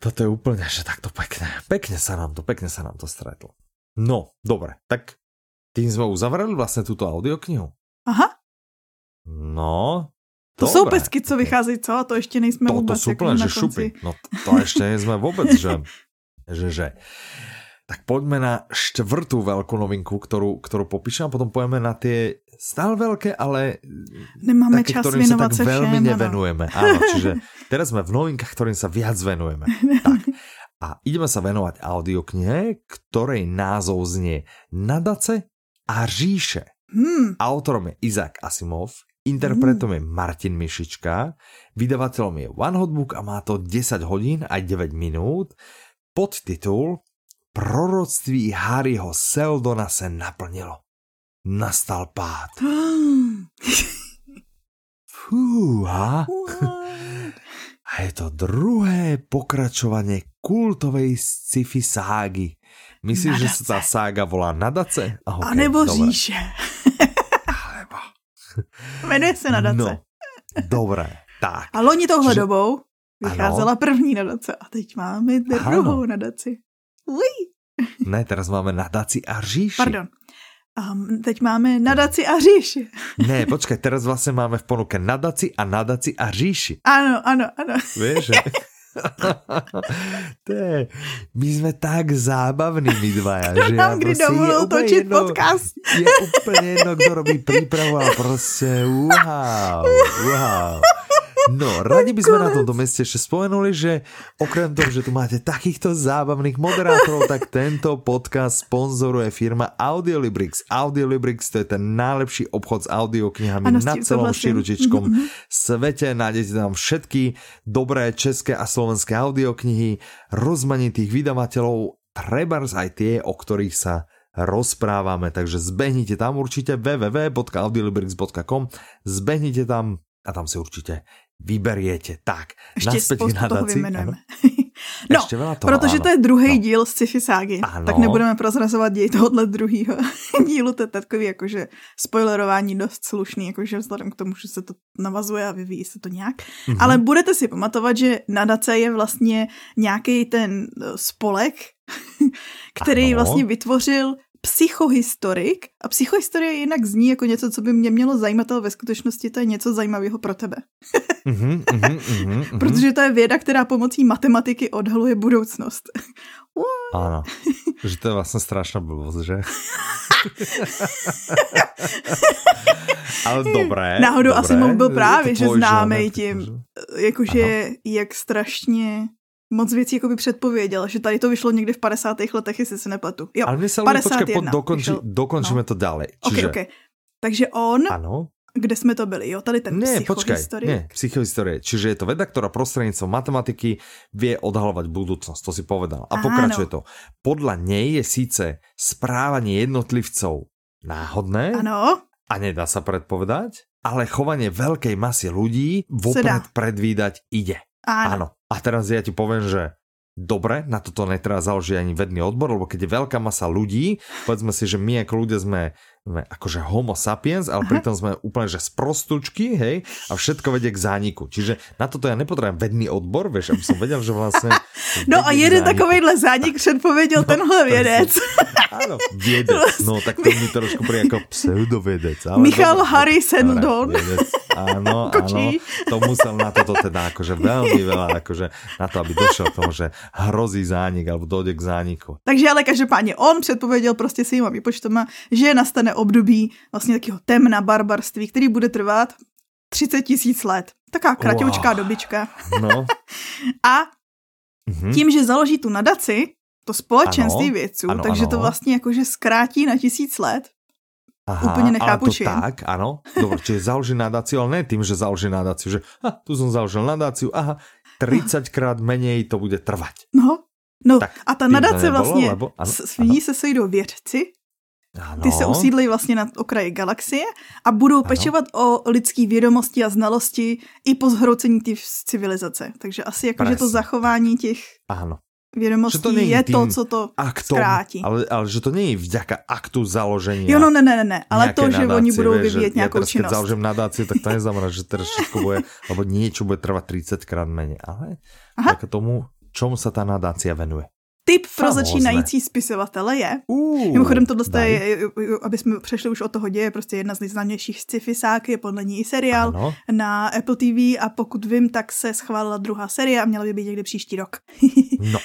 Toto je úplne, že takto pekné. Pekne sa nám to, pekne sa nám to stretlo. No, dobre, tak tým sme uzavreli vlastne túto audioknihu. Aha. No. To dobré. Sú pecky, co vychází, co? To ešte nejsme Toto vôbec. Toto sú úplne, že šupy. No to ešte nejsme vôbec, že, že, že. Tak poďme na štvrtú veľkú novinku, ktorú, ktorú popíšem a potom pojeme na tie stále veľké, ale nemáme také, čas ktorým sa tak veľmi všem, nevenujeme. Áno, čiže teraz sme v novinkách, ktorým sa viac venujeme. Tak. A ideme sa venovať audioknihe, ktorej názov znie Nadace a říše. Hmm. Autorom je Isaac Asimov, interpretom hmm. je Martin Mišička, vydavateľom je One Hot Book a má to desať hodín aj deväť minút. Podtitul Proroctví Harryho Seldona se naplnilo. Nastal pád. Fúha. A je to druhé pokračovanie kultovej sci-fi ságy. Myslíš, Nadace. Že sa tá sága volá Nadace? Oh, okay, a nebo dobre. Říše. Alebo. Menuje sa Nadace. No, dobré, tak. A loni touhle že... dobou vycházela ano. První Nadace a teď máme druhou ano. Nadaci. Uj. Ne, teraz máme Nadaci a říši. Pardon. Um, teď máme Nadaci a říši. Ne, počkaj, teraz vlastne máme v ponuke Nadaci a Nadaci a říši. Áno, áno, áno. Vieš, že? Té, my sme tak zábavní, my dvaja. Kto že nám ja kdy dovolil točiť jedno, podcast? Je úplne jedno, kto robí prípravu a proste uhá, uhá. No, radi by sme na tomto meste ešte spomenuli, že okrem toho, že tu máte takýchto zábavných moderátorov, tak tento podcast sponzoruje firma Audiolibrix. Audiolibrix to je ten najlepší obchod s audioknihami na celom širočičkom mm-hmm. svete. Nájdete tam všetky dobré české a slovenské audioknihy rozmanitých vydavateľov, trebárs aj tie, o ktorých sa rozprávame. Takže zbehnite tam určite w w w bodka audiolibrix bodka com, zbehnite tam a tam si určite vyberiete. Tak, ešte spoustu toho vymenujeme. No, toho, protože ano. To je druhý no. díl z sci-fi ságy, ano. Tak nebudeme prozrazovat děj tohohle druhého dílu, to je takový jakože spoilerování dost slušný, jakože vzhledem k tomu, že se to navazuje a vyvíjí se to nějak. Mm-hmm. Ale budete si pamatovat, že Nadace je vlastně nějaký ten spolek, který ano. vlastně vytvořil psychohistorik a psychohistorie jinak zní jako něco, co by mě mělo zajímat, ale ve skutečnosti to je něco zajímavého pro tebe. Mm-hmm, mm-hmm, mm-hmm. Protože to je věda, která pomocí matematiky odhaluje budoucnost. Ano, že to je vlastně strašná blbost, že? Ale dobré. Náhodou dobré, asi mohl byl právě, že známej tím, jakože ano. Jak strašně... Moc věcí jako by předpověděl, že tady to vyšlo někdy v padesátých letech, jestli se nepletu. Jo, ale my se ale počkej, dokonči, dokončíme no. to dále. Čiže... Okay, okay. Takže on, ano. Kde jsme to byli, jo, tady ten ne, psychohistorik. Ne, počkej, psychohistorie. Čiže je to veda, ktorá prostredníctvom matematiky vie odhalovať budúcnosť, to si povedal. A pokračuje ano. To. Podľa nej je síce správanie jednotlivcov náhodné ano. A nedá sa predpovedať, ale chovanie veľkej masy ľudí vopred predvídať ide. Áno. Áno. A teraz ja ti poviem, že dobre, na toto netreba založiť ani vedný odbor, lebo keď je veľká masa ľudí, povedzme si, že my ako ľudia sme, sme akože homo sapiens, ale Aha. pritom sme úplne že sprostučky, hej, a všetko vedie k zániku. Čiže na toto ja nepotrebujem vedný odbor, vieš, aby som vedel, že vlastne... No a jeden takovejhle zánik předpovedel no, tenhle vědec. Áno, vědec. No tak to mi trošku príde ako pseudovedec. Michal Harry Seldon. Áno, áno, to musel na toto teda akože veľmi veľa, akože na to, aby došlo k tomu, že hrozí zánik, alebo dojde k zániku. Takže ale každopádně on předpověděl prostě svýma výpočtama, že nastane období vlastně takého temna barbarství, který bude trvat třicet tisíc let. Taká kratoučká wow. dobička. No. A mm-hmm. tím, že založí tu nadaci, to společenství ano, vědců, ano, takže ano. To vlastně jakože zkrátí na tisíc let. Aha, úplne nechápu, ale to čím. Tak, áno. Dobre, čiže založí nadáciu, ale ne tým, že založí nadáciu, že ha, tu som založil nadáciu, aha, tridsať krát menej to bude trvať. No, no tak, a tá nadácia vlastne, lebo, ano, s, v ní ano. Se sejdou vědci, ano. Ty se usídlejí vlastne na okraji galaxie a budou ano. pečovat o lidský vědomosti a znalosti i po zhroucení tých civilizace. Takže asi akože to zachování těch... Áno. Vědomostí je to, co to aktom, zkrátí. Ale, ale že to není vďaka aktu založenia. Jo, no ne, ne, ne, ale to, že nadácie, oni budou vyvíjet nějakou ja činnost. Ja teraz, keď založím nadácie, tak to neznamená, že teraz všetko bude, alebo niečo bude trvať tridsať krát menej. Ale tak tomu, čomu sa tá nadácia venuje. Tip pro Famozne. Začínající spisovatele je, uh, mimochodem tohle je, aby jsme přešli už od toho děje, prostě jedna z nejznámějších sci-fi sák, je podle ní seriál ano. na Apple té vé a pokud vím, tak se schválila druhá série a měla by být někdy příští rok. No.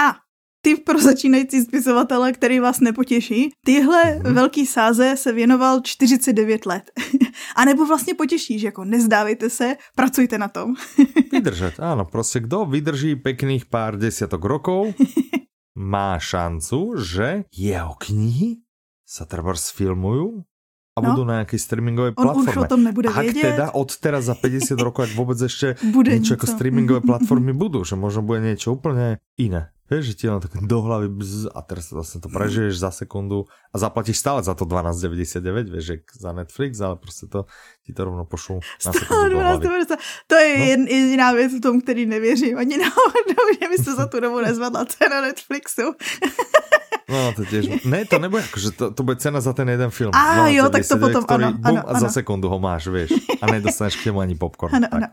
A tip pro začínající spisovatele, který vás nepotěší, tyhle mm. velký sáze se věnoval čtyřicet devět let. A nebo vlastně potěší, že jako nezdávejte se, pracujte na tom. Vydržet, áno, proste kdo vydrží pekných pár desiatok rokov, má šancu, že jeho knihy sa trebárs filmujú a no. budú na nejakej streamingovej platforme. On už o tom nebude ak vedieť. Ak teda od teraz za päťdesiat rokov, ak vôbec ešte niečo, niečo ako streamingové platformy budú, že možno bude niečo úplne iné. Vieš, že ti len tak do hlavy bzz, a teraz vlastne to prežiješ za sekundu a zaplatíš stále za to dvanásť deväťdesiatdeväť, vieš, že za Netflix, ale proste to ti to rovno pošlú na sekundu do hlavy. To je no. jediná věc v tom, který nevěřím ani náhodou, že by se za tu dobu nezvedla cena Netflixu. No, to tiež. Ne, to nebude akože to, to bude cena za ten jeden film. Á, jo, tak to potom, ktorý, ano, bum, ano, a za ano. Sekundu ho máš, vieš. A nedostaneš k nemu ani popcorn. Ano, tak. Ano.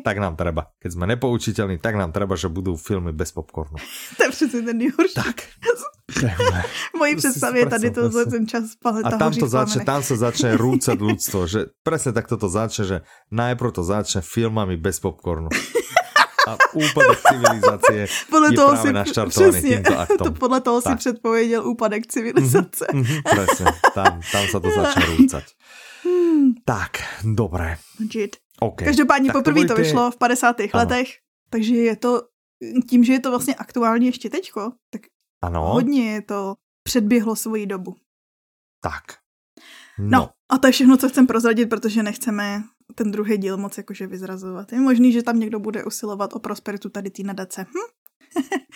Tak nám treba. Keď sme nepoučiteľní, tak nám treba, že budú filmy bez popcornu. To je přeci ten nejhorší. Tak. Moji představě tady to za ten čas pale toho. A tam to začne, tam sa začne rúcať ľudstvo, že presne tak toto začne, že najprv to začne filmami bez popcornu. A úpadek civilizace je toho právě si, naštartovaný přesně, tímto aktom. To podle toho tak. Si předpověděl úpadek civilizace. Mm-hmm, presne, tam, tam sa to začne rúcať. Hmm. Tak, dobré. Okay. Každopádně poprvé to, to vyšlo v päťdesiatych ano. letech, takže je to, tím, že je to vlastně aktuálně ještě teďko, tak ano. hodně je to předběhlo svoji dobu. Tak. No. no a to je všechno, co chcem prozradit, protože nechceme ten druhý díl moc jakože vyzrazovat. Je možný, že tam někdo bude usilovat o prosperitu tady tý nadace. Hm?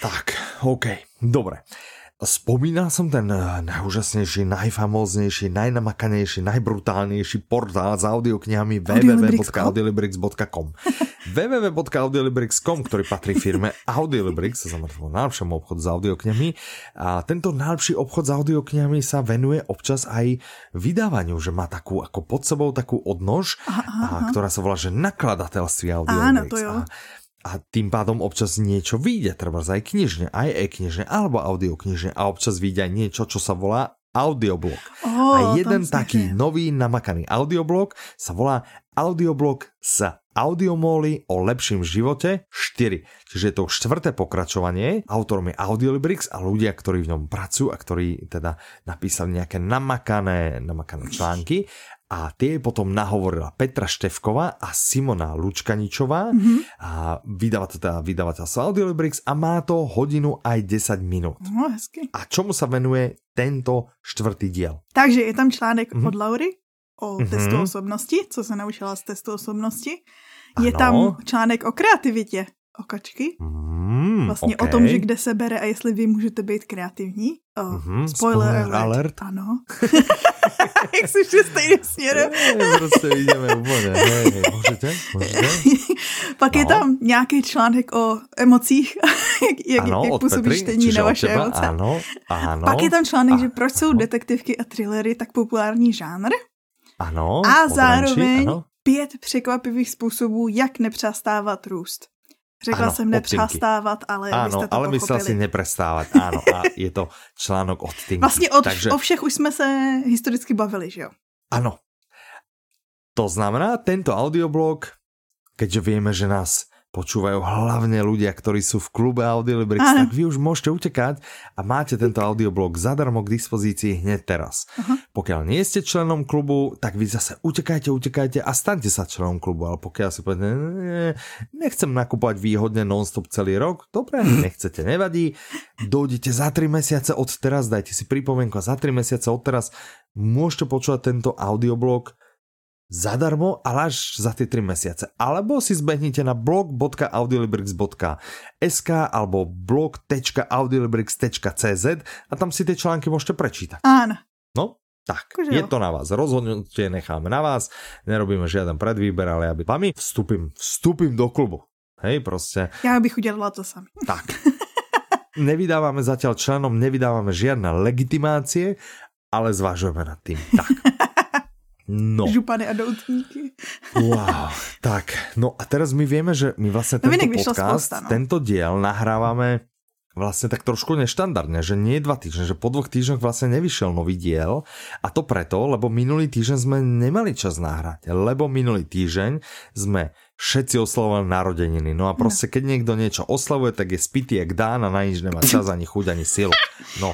Tak, OK, dobre. Spomínal som ten najúžasnejší, najfamóznejší, najnamakanejší, najbrutálnejší portál s audioknihami w w w bodka audiolibrix bodka com w w w bodka audiolibrix bodka com, ktorý patrí firme Audiolibrix, sa zamrzlo najlepšiemu obchodu s audioknihami. A tento najlepší obchod s audioknihami sa venuje občas aj vydávaniu, že má takú ako pod sebou takú odnož, aha, aha. A, ktorá sa volá, že nakladateľství Audiolibrix. Áno, to jo. A, A tým pádom občas niečo vyjde, treba aj knižne, aj e-knižne, alebo audioknižne a občas vyjde niečo, čo sa volá audioblog. Oh, a jeden taký je. nový namakaný audioblog sa volá Audioblog s Audiomóly o lepším živote štyri. Čiže je to štvrté pokračovanie. Autorom je Audiolibrix a ľudia, ktorí v ňom pracujú a ktorí teda napísali nejaké namakané, namakané články. A tie potom nahovorila Petra Štefková a Simona Lučkaničová. Mm-hmm. A vydáva to teda vydavateľstvo Audiolibrix a má to hodinu aj desať minút. No, hezky. A čomu sa venuje tento štvrtý diel? Takže je tam článek mm-hmm. od Laury o mm-hmm. testu osobnosti, co sa naučila z testu osobnosti. Je ano. tam článek o kreativitě, o kačky. Mm, vlastně okay. o tom, že kde se bere a jestli vy můžete být kreativní. Oh, mm-hmm, spoiler, spoiler alert. Ano. Jak si vše stejným směrem. Prostě vidíme úplně. Hej, hej, můžete? Můžete? Pak no. je tam nějaký článek o emocích, jak, jak, ano, jak působí Petry, čtení na vaše emoce. Ano, ano, pak je tam článek, a, že proč jsou detektivky a thrillery tak populární žánr. Ano. A zároveň ano. pět překvapivých způsobů, jak nepřestávat růst. Řekla ano, som nepřestávat, ale vy ste to pochopili. Áno, ale myslel si neprestávať, áno. A je to článok od Tinky. Vlastne od, takže... o všech už sme sa historicky bavili, že jo? Áno. To znamená, tento audioblog, keďže vieme, že nás počúvajú hlavne ľudia, ktorí sú v klube Audiolibrix, áno. tak vy už môžete utekať a máte tento audioblog zadarmo k dispozícii hneď teraz. Aha. Pokiaľ nie ste členom klubu, tak vy zase utekajte, utekajte a staňte sa členom klubu, ale pokiaľ si poviete, ne, nechcem nakupovať výhodne non-stop celý rok, dobre, nechcete, nevadí, dojdete za tri mesiace od teraz, dajte si pripomienku a za tri mesiace od teraz môžete počúvať tento audioblog zadarmo, ale až za tie tri mesiace. Alebo si zbehnite na blog bodka audiolibrix bodka es ká alebo blog bodka audiolibrix bodka cé zet a tam si tie články môžete prečítať. Áno. No, tak. Kužo. Je to na vás. Rozhodnutie necháme na vás. Nerobíme žiaden predvýber, ale ja by pami vstúpim, vstúpim do klubu. Hej, proste. Ja bych udelala to sami. Tak. Nevydávame zatiaľ členom, nevydávame žiadne legitimácie, ale zvažujeme nad tým. Tak. No. Župany a doutníky. Wow, tak. No a teraz my vieme, že my vlastne tento podcast, spousta, no. tento diel nahrávame vlastne tak trošku neštandardne, že nie dva týždne, že po dvoch týždňoch vlastne nevyšiel nový diel a to preto, lebo minulý týždeň sme nemali čas nahrať, lebo minulý týždeň sme všetci oslavovali narodeniny. No a proste, no. keď niekto niečo oslavuje, tak je spitý jak dán a na nič nemá čas, ani chuť, ani silu. No.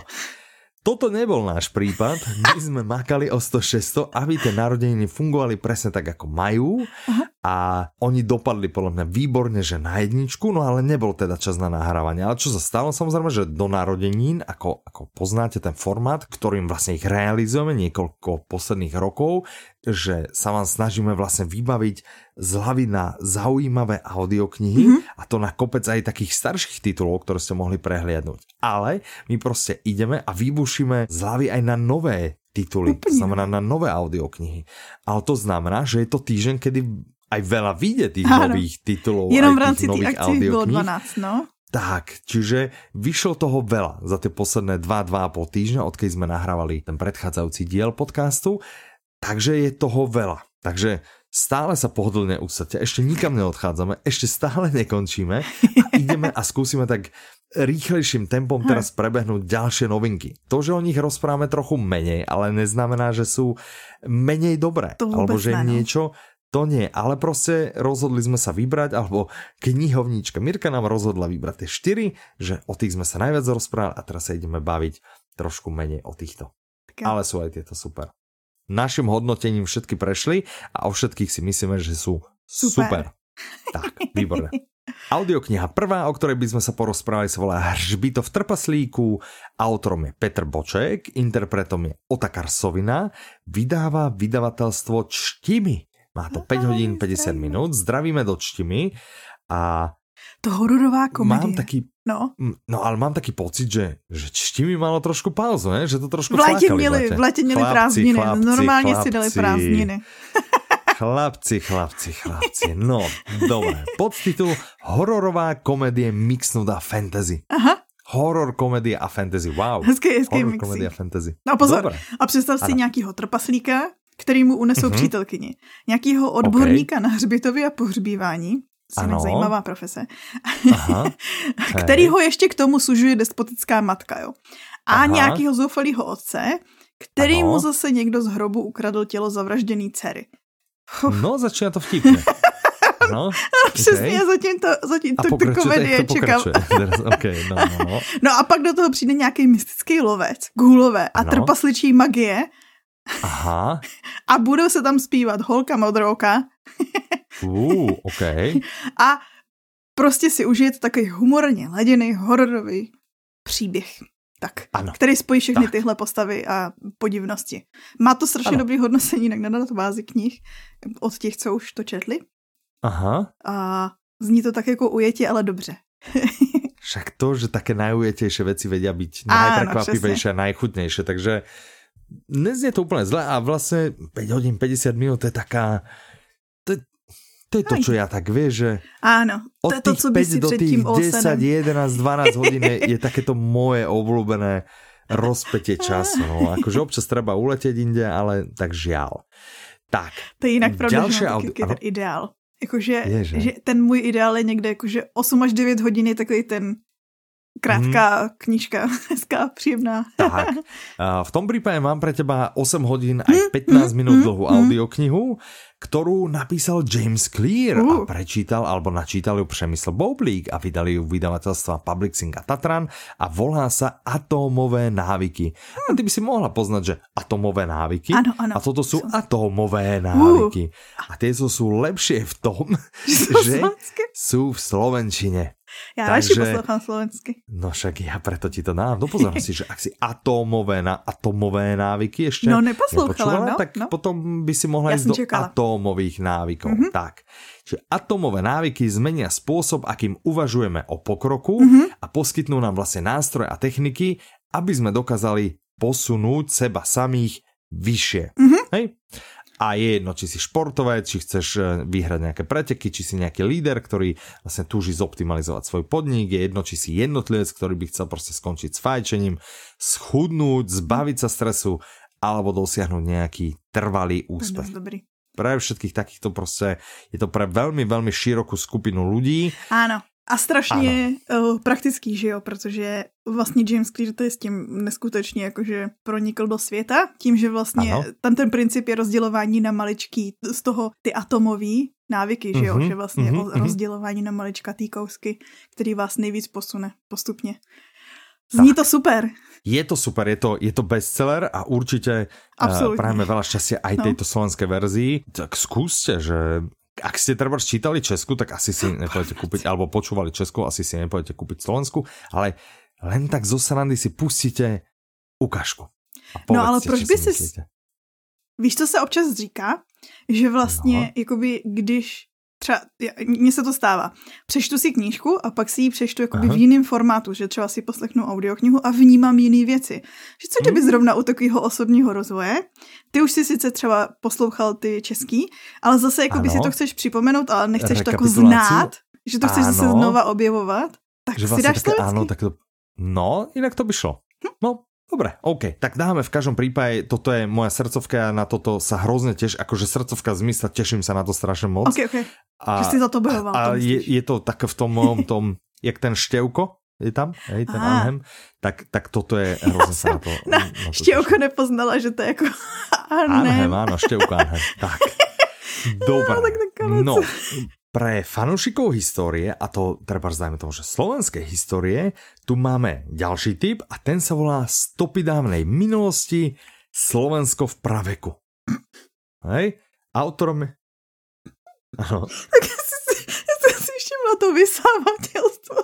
Toto nebol náš prípad, my sme makali o sto šesťsto, aby tie narodeniny fungovali presne tak, ako majú. Aha. a oni dopadli podľa mňa výborne, že na jedničku, no ale nebol teda čas na nahrávanie. Ale čo sa stalo, samozrejme, že do narodenín, ako, ako poznáte ten formát, ktorým vlastne ich realizujeme niekoľko posledných rokov, že sa vám snažíme vlastne vybaviť z hlavy na zaujímavé audioknihy, mm-hmm. a to na kopec aj takých starších titulov, ktoré ste mohli prehliadnúť. Ale my proste ideme a vybušíme z hlavy aj na nové tituly, to znamená na nové audioknihy. Ale to znamená, že je to týždeň, kedy aj veľa vyjde tých Áno. nových titulov. Jenom v rámci tých akcií bolo dvanásť, no. Tak, čiže vyšlo toho veľa za tie posledné dva, dva a pol týždňa, odkedy sme nahrávali ten predchádzajúci diel podcastu, takže je toho veľa. Takže stále sa pohodlne usadte, ešte nikam neodchádzame, ešte stále nekončíme a ideme a skúsime tak rýchlejším tempom teraz prebehnúť ďalšie novinky. To, že o nich rozprávame trochu menej, ale neznamená, že sú menej dobré. Alebo že je niečo... To nie, ale proste rozhodli sme sa vybrať, alebo knihovníčka Mirka nám rozhodla vybrať tie štyri, že o tých sme sa najviac rozprávali a teraz sa ideme baviť trošku menej o týchto. Okay. Ale sú aj tieto super. Našim hodnotením všetky prešli a o všetkých si myslíme, že sú super. super. Tak, výborné. Audiokniha prvá, o ktorej by sme sa porozprávali, sa volá Hřbitov trpaslíku, autorom je Petr Boček, interpretom je Otakar Sovina, vydáva vydavateľstvo Čtimi. Má to päť hodín päťdesiat minút, zdravíme do Čtimi a... To hororová komédia. Mám taký... No. no, ale mám taký pocit, že, že Čtimi malo trošku pauzu, ne? Že to trošku flákali. V lete mieli prázdniny, chlapci, normálne chlapci, si dali prázdniny. Chlapci, chlapci, chlapci, no, dobre. Podtitul Hororová komédie mixnutá fantasy. Aha. Horor, komedie a fantasy, wow. Hezký, hezký mixing. Horor, komedie a fantasy. No pozor, dobre. A predstav si nejakýho trpaslíka, který mu unesou mm-hmm. přítelkyni. Nějakýho odborníka okay. na hřbitově a pohřbívání. Ano. Zajímavá profese. Aha. Kterýho ještě k tomu sužuje despotická matka. Jo. A Aha. nějakýho zoufalýho otce, který mu zase někdo z hrobu ukradl tělo zavražděný dcery. Uf. No, začíná to vtipně. No, no přesně, okay. zatím to, zatím to, pokračuje, to komedie to čekám. Okay, no, no. no a pak do toho přijde nějaký mystický lovec, gůlové a ano. trpasličí magie. Aha. A budou se tam zpívat holka modrouka. Uh, okay. A prostě si užije to takový humorně laděný hororový příběh. Tak, ano. Který spojí všechny tak. tyhle postavy a podivnosti. Má to strašně ano. dobrý hodnocení na databázi knih od těch, co už to četli. Aha. A zní to tak jako ujetě, ale dobře. Však to, že také najujetejšie veci vedia byť najprekvapivejšie a najchutnejšie, takže neznie to úplne zle a vlastne päť hodín päťdesiat minút je taká to, to je to, čo ja tak vie, že áno, to je to, co by si predtým desať, jedenásť, dvanásť hodín je, je takéto moje obľúbené rozpätie času, no akože občas treba uletieť inde, ale tak žiaľ. Tak, to je inak pravda, že mám taký ideál, akože že ten môj ideál je niekde akože osem až deväť hodín je takový ten krátká hmm. knižka, hezká, příjemná. Tak, v tom prípade mám pre teba osem hodín aj pätnásť minút hmm. dlhú audioknihu, ktorú napísal James Clear uh. a prečítal alebo načítal ju Přemysl Boublík a vydali ju vydavateľstva Publicsing a Tatran a volá sa Atómové návyky. Hmm. A ty by si mohla poznať, že atómové návyky ano, ano. a toto sú atómové návyky. Uh. A tie sú, sú lepšie v tom, že sú v slovenčine. Ja radši poslouchám slovensky. No však ja preto ti to dám. No pozor si, že ak si atómové, na, atómové návyky ešte no, nepočúvala, no, tak no. potom by si mohla ja ísť do čekala. Atómových návykov. Mm-hmm. Tak. Čiže atómové návyky zmenia spôsob, akým uvažujeme o pokroku mm-hmm. a poskytnú nám vlastne nástroje a techniky, aby sme dokázali posunúť seba samých vyššie. Mm-hmm. Hej? A je jedno, či si športovec, či chceš vyhrať nejaké preteky, či si nejaký líder, ktorý vlastne túži zoptimalizovať svoj podnik, je jedno, či si jednotlivec, ktorý by chcel proste skončiť s fajčením, schudnúť, zbaviť sa stresu, alebo dosiahnuť nejaký trvalý úspech. Dobrý. Pre všetkých takýchto proste je to pre veľmi, veľmi širokú skupinu ľudí. Áno. A strašně ano. praktický, že jo, protože vlastně James Clear to je s tím neskutečně jakože pronikl do světa, tím, že vlastně ano. tam ten princip je rozdělování na maličký, z toho ty atomový návyky, že jo, mm-hmm, že vlastně mm-hmm, rozdělování na malička tý kousky, který vás nejvíc posune postupně. Zní tak. to super. Je to super, je to, je to bestseller a určitě uh, prajeme veľa šťastia aj no. tejto slovenskej verzii. Tak skúste, že... ak ste treba čítali Česku, tak asi si nepojete kúpiť, alebo počúvali Česku, asi si nepojete kúpiť Slovensku, ale len tak zo srandy si pustíte ukážku. No ale proč by si... Myslíte. Víš, co se občas říká? Že vlastně, no. jakoby, když třeba, mně se to stává, přečtu si knížku a pak si ji přečtu jakoby v jiném formátu, že třeba si poslechnu audioknihu a vnímám jiné věci. Že co kdyby zrovna u takového osobního rozvoje, ty už si sice třeba poslouchal ty český, ale zase jakoby ano. si to chceš připomenout, ale nechceš to jako znát, že to chceš ano. zase znova objevovat, tak že si dáš slovenský. Áno, tak to... No, jinak to by šlo. Hm? No. Dobre, OK, tak dáme v každom prípade, toto je moja srdcovka a na toto sa hrozne teším, akože srdcovka z mysla, teším sa na to strašne moc. OK, OK, a, že si za to bojoval. A to je, je to tak v tom mojom tom, jak ten Števko je tam, hej, ten Ahnhem, tak, tak toto je hrozne ja sa na to... Na, na to Števko teším. Nepoznala, že to je ako Ahnhem. Áno, Števko Ahnhem, tak. Dobre, no, pre fanúšikov histórie, a to treba zdajme tomu, že slovenskej histórie, tu máme ďalší typ a ten sa volá Stopy dávnej minulosti, Slovensko v praveku. Hej? Autorom je... Áno. Tak ja si, ja si všimla to vysávateľstvo.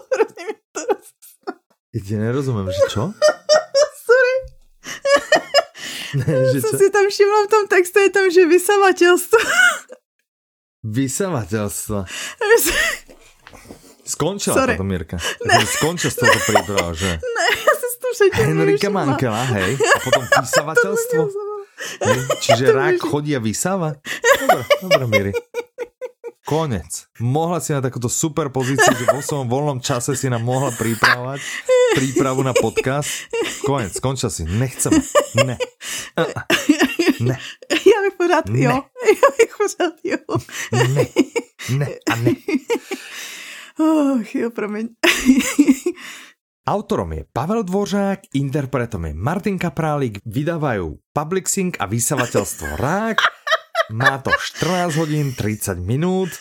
Ja nerozumiem, že čo? Sorry. Ne, že čo? Som si tam všimla v tom textu, je tam, že vysávateľstvo. Vysavateľstvo. Skončila Sorry. Táto Mirka. Skončila si toto príprava, že? Ne, ja si to všetko nevšimla. Henrika Mankela, hej. A potom vysavateľstvo. Čiže rák chodí a vysáva. Dobre, dobre, Miri. Konec. Mohla si na takúto super pozíciu, že vo svojom voľnom čase si nám mohla pripravovať prípravu na podcast. Konec, skončila si. Nechceme. Ne. Uh-uh. Ne. Ja bych pořád ne. jo. Ja bych pořád jo. Ne. Ne a ne. Oh, jo, promiň. Autorom je Pavel Dvořák, interpretom je Martin Kaprálik, vydávajú Publicsing a vysavateľstvo Rák. Má to štrnásť hodín tridsať minút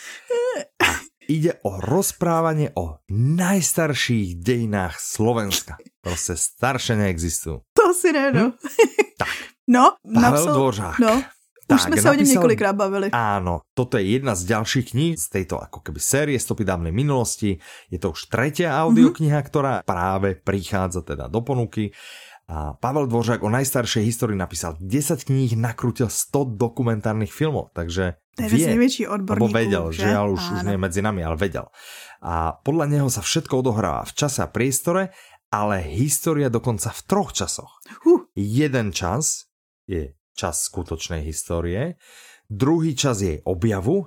a ide o rozprávanie o najstarších dejinách Slovenska. Proste staršie neexistujú. To si nejedno. Hm? Tak. No, Pavel napsal... Dvořák. No, tak, už sme sa o ňom niekoľkrát bavili. Áno, toto je jedna z ďalších kníh z tejto ako keby série Stopy dávnej minulosti. Je to už tretia audiokniha, mm-hmm. ktorá práve prichádza teda do ponuky. A Pavel Dvořák o najstaršej histórii napísal desať kníh, nakrútil sto dokumentárnych filmov, takže vie, alebo vedel, že, že ale už, už nie je medzi nami, ale vedel. A podľa neho sa všetko odohráva v čase a priestore, ale história dokonca v troch časoch. Uh. Jeden čas je čas skutočnej histórie, druhý čas je objavu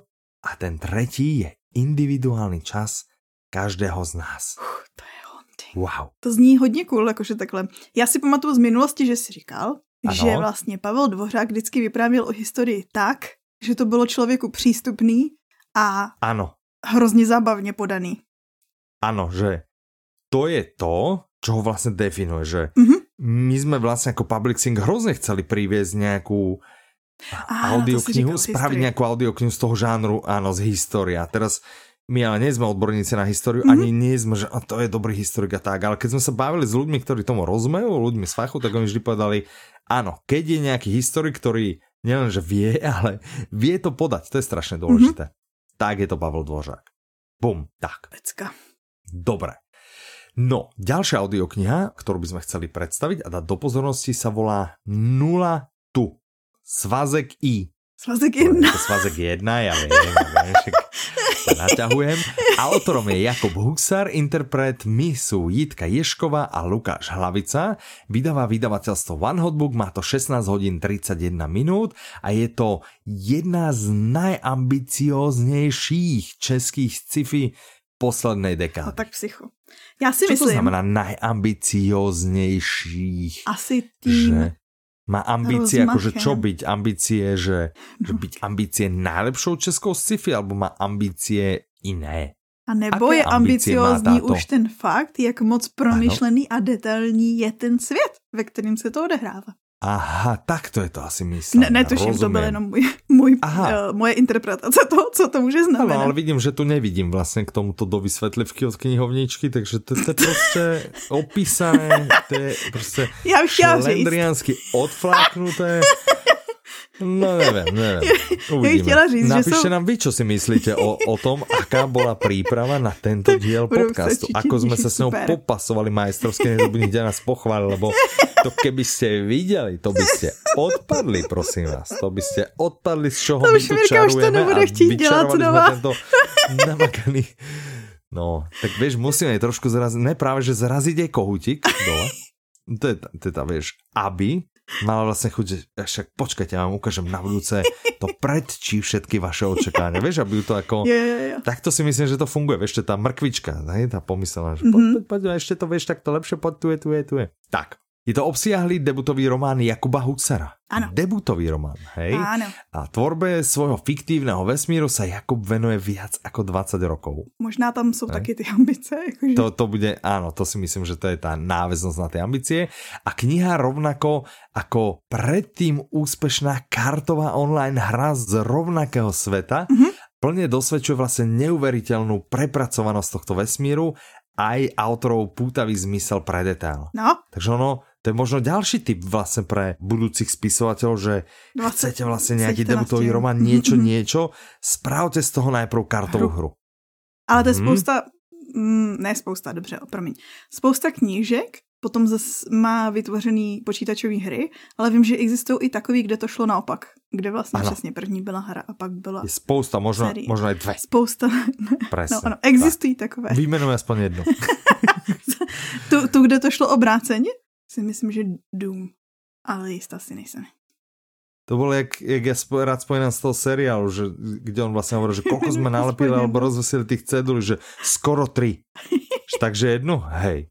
a ten tretí je individuálny čas každého z nás. Uh, to je Wow. To zní hodně cool, jakože takhle. Já si pamatuju z minulosti, že jsi říkal, ano. že vlastně Pavel Dvořák vždycky vyprávěl o historii tak, že to bylo člověku přístupný a ano. hrozně zábavně podaný. Ano, že to je to, čo ho vlastně definuje, že uh-huh. my jsme vlastně jako Publicsing hrozně chceli priviesť nějakou audioknihu, spraviť nějakou audioknihu z toho žánru, áno, z história. Teraz my ale nie sme odborníci na históriu, mm-hmm. ani nie sme, že to je dobrý historik a tak, ale keď sme sa bavili s ľuďmi, ktorí tomu rozumejú, ľuďmi z fachu, tak oni vždy povedali, áno, keď je nejaký historik, ktorý nielenže vie, ale vie to podať, to je strašne dôležité. Mm-hmm. Tak je to Pavel Dvořák. Bum, tak. Pecka. Dobre. No, ďalšia audiokniha, ktorú by sme chceli predstaviť a dať do pozornosti, sa volá Nula tu. Svazek I. Svazek jedna. Svazek jedna, ja viem, viem, naťahujem. Autorom je Jakub Husar, interpretmi sú Jitka Ješková a Lukáš Hlavica. Vydáva vydavateľstvo One Hot Book, má to šestnásť hodín tridsaťjeden minút a je to jedna z najambicióznejších českých sci-fi poslednej dekády. No tak psycho. Ja si Čo myslím... to znamená najambicióznejších? Asi tým... Že... Má ambície, rozmach, akože čo byť? Ambície, že, no. že byť ambície najlepšou českou sci-fi, alebo má ambície iné? A nebo Aké je ambiciózní už ten fakt, jak moc promyšlený ano. a detailní je ten svět, ve kterým se to odehrává. Aha, tak to je to asi myslím. Ne, netuším, to byl jenom můj, můj, uh, moje interpretace toho, co to může znamenat. No, ale vidím, že tu nevidím vlastně k tomuto do vysvětlivky od knihovničky, takže to, to je prostě opísané, to je prostě šlendriánsky odfláknuté. No neviem, neviem. Uvidíme. Říct, napíšte som... nám vy, čo si myslíte o, o tom, aká bola príprava na tento diel podcastu. Ako sme sa s ňou popasovali majstrovské nezobných deň nás pochválili, lebo to keby ste videli, to by ste odpadli, prosím vás. To by ste odpadli, z čoho to my tu čarujeme a vyčarovali sme tento namakaný... No, tak vieš, musíme aj trošku zraziť, ne práve, že zraziť aj kohutík dole. To je, to je tá, vieš, aby... Mala vlastne chuť, však počkajte, ja vám ukážem na budúce, to predčí všetky vaše očakávania, vieš, aby to ako, yeah, yeah, yeah. Takto si myslím, že to funguje, vieš, to je tá mrkvička, ne? Tá pomyslená, že mm-hmm. poď, poď, ešte to vieš, tak to lepšie, poď, tu je, tu je, tu je. Tak, je to obsiahlý debutový román Jakuba Hucera. Áno. Debutový román, hej? Áno. A tvorbe svojho fiktívneho vesmíru sa Jakub venuje viac ako dvadsať rokov. Možná tam sú ne? také tie ambície. Akože... To, to bude, áno, to si myslím, že to je tá náväznosť na tie ambície. A kniha rovnako ako predtým úspešná kartová online hra z rovnakého sveta mm-hmm. plne dosvedčuje vlastne neuveriteľnú prepracovanosť tohto vesmíru aj autorov pútavý zmysel pre detail. No. Takže ono... To je možno ďalší tip vlastne pre budúcich spisovateľov, že chcete vlastne nejaký debutový román, niečo, niečo, správte z toho najprv kartovú hru. Ale to je spousta, mm, ne spousta, dobře, promiň, spousta knížek, potom zase má vytvořený počítačové hry, ale vím, že existují i takový, kde to šlo naopak. Kde vlastně přesně první byla hra a pak byla... Je spousta, možno, možno aj dve. Spousta. Presne. No, no, existují tak. Takové. Vymenuj aspoň jednu. tu, tu, kde to šlo obráceně? Si myslím, že Doom, ale jistá si nejsem. To bolo, jak, jak ja spo, rád spomínam z toho seriálu, že, kde on vlastne hovoril, že koľko sme nalepili alebo rozvesili tých cedulí, že skoro tri. Takže jednu? Hej.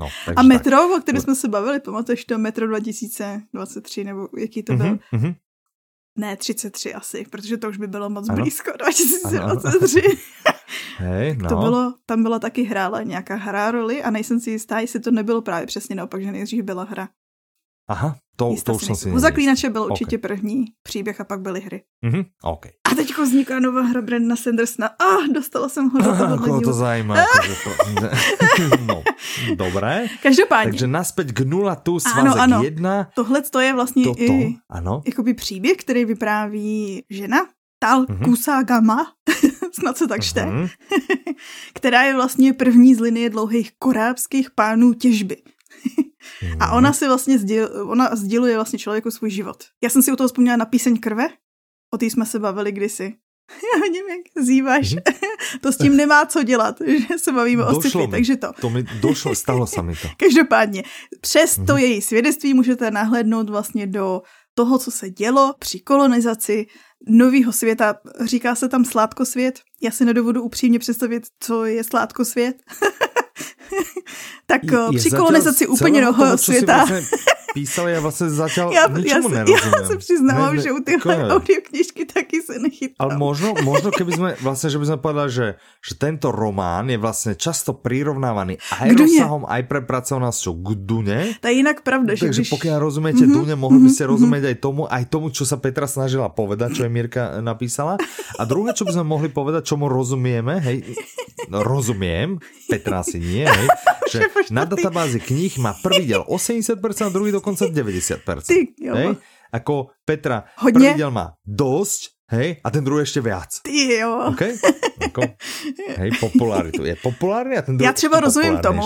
No, takže a Metro, tak. O ktorom sme sa bavili, pamatuješ to Metro dva tisíce dvacet tři, nebo jaký to byl? Mm-hmm, mm-hmm. Ne, třicet tři asi, protože to už by bylo moc ano. blízko dva tisíce dvacet tři. Hej, no. To bylo, tam byla taky hra, ale nějaká hra roli a nejsem si jistá, jestli to nebylo právě přesně naopak, že nejdřív byla hra. Aha, to, to už jsem si... U Zaklínače byl okay. určitě první příběh a pak byly hry. Mm-hmm, okay. A teďko vzniká nová hra Brandona Sandersona. A ah, dostala jsem ho do toho dílu. To zajímá. To... No, dobré. Každopádně. Takže naspäť k nula tu svazek ano, jedna. Tohle to je vlastně toto, i ano. jakoby příběh, který vypráví žena. Tal mm-hmm. Kusagama, snad se tak čte, mm-hmm. která je vlastně první z linie dlouhých korábských pánů těžby. mm-hmm. A ona si vlastně sděl, ona sděluje vlastně člověku svůj život. Já jsem si u toho vzpomněla na Píseň krve, o té jsme se bavili kdysi. Já hodím, jak zýváš. Mm-hmm. To s tím nemá co dělat, že se bavíme došlo o sci-fi, takže to. To mi došlo, stalo se mi to. Každopádně, přes mm-hmm. to její svědectví můžete nahlédnout vlastně do toho, co se dělo při kolonizaci nového světa. Říká se tam sládkosvět. Já si nedovedu upřímně představit, co je sládkosvět. Tak je, při kolonizaci úplně nového světa. Písal, ja vlastne zatiaľ ja, ničomu ja, nerozumiem. Ja sa priznávam, ne, že u týchto audioknižky taky sa nechytám. Ale možno, možno keby sme, vlastne, že by sme povedali, že, že tento román je vlastne často prirovnávaný aj Kdunie. Rozsahom, aj prepracovanosťou k Dune. To je inak pravda. Takže že pokiaľ rozumiete mm-hmm, Dune, mohli by ste mm-hmm. rozumieť aj tomu, aj tomu, čo sa Petra snažila povedať, čo je Mirka napísala. A druhé, čo by sme mohli povedať, čomu rozumieme, hej, rozumiem, Petra asi nie, hej, že na databázi kníh má prvý diel osemdesiat percent, druhý do dokonca deväťdesiat percent. Ty, hej? Ako Petra, prvý diel má dosť, hej, a ten druhý ešte viac. Ty jo. Okay? Ako, hej, popularitu. Je populárny a ten druhý... Ja třeba rozumím tomu.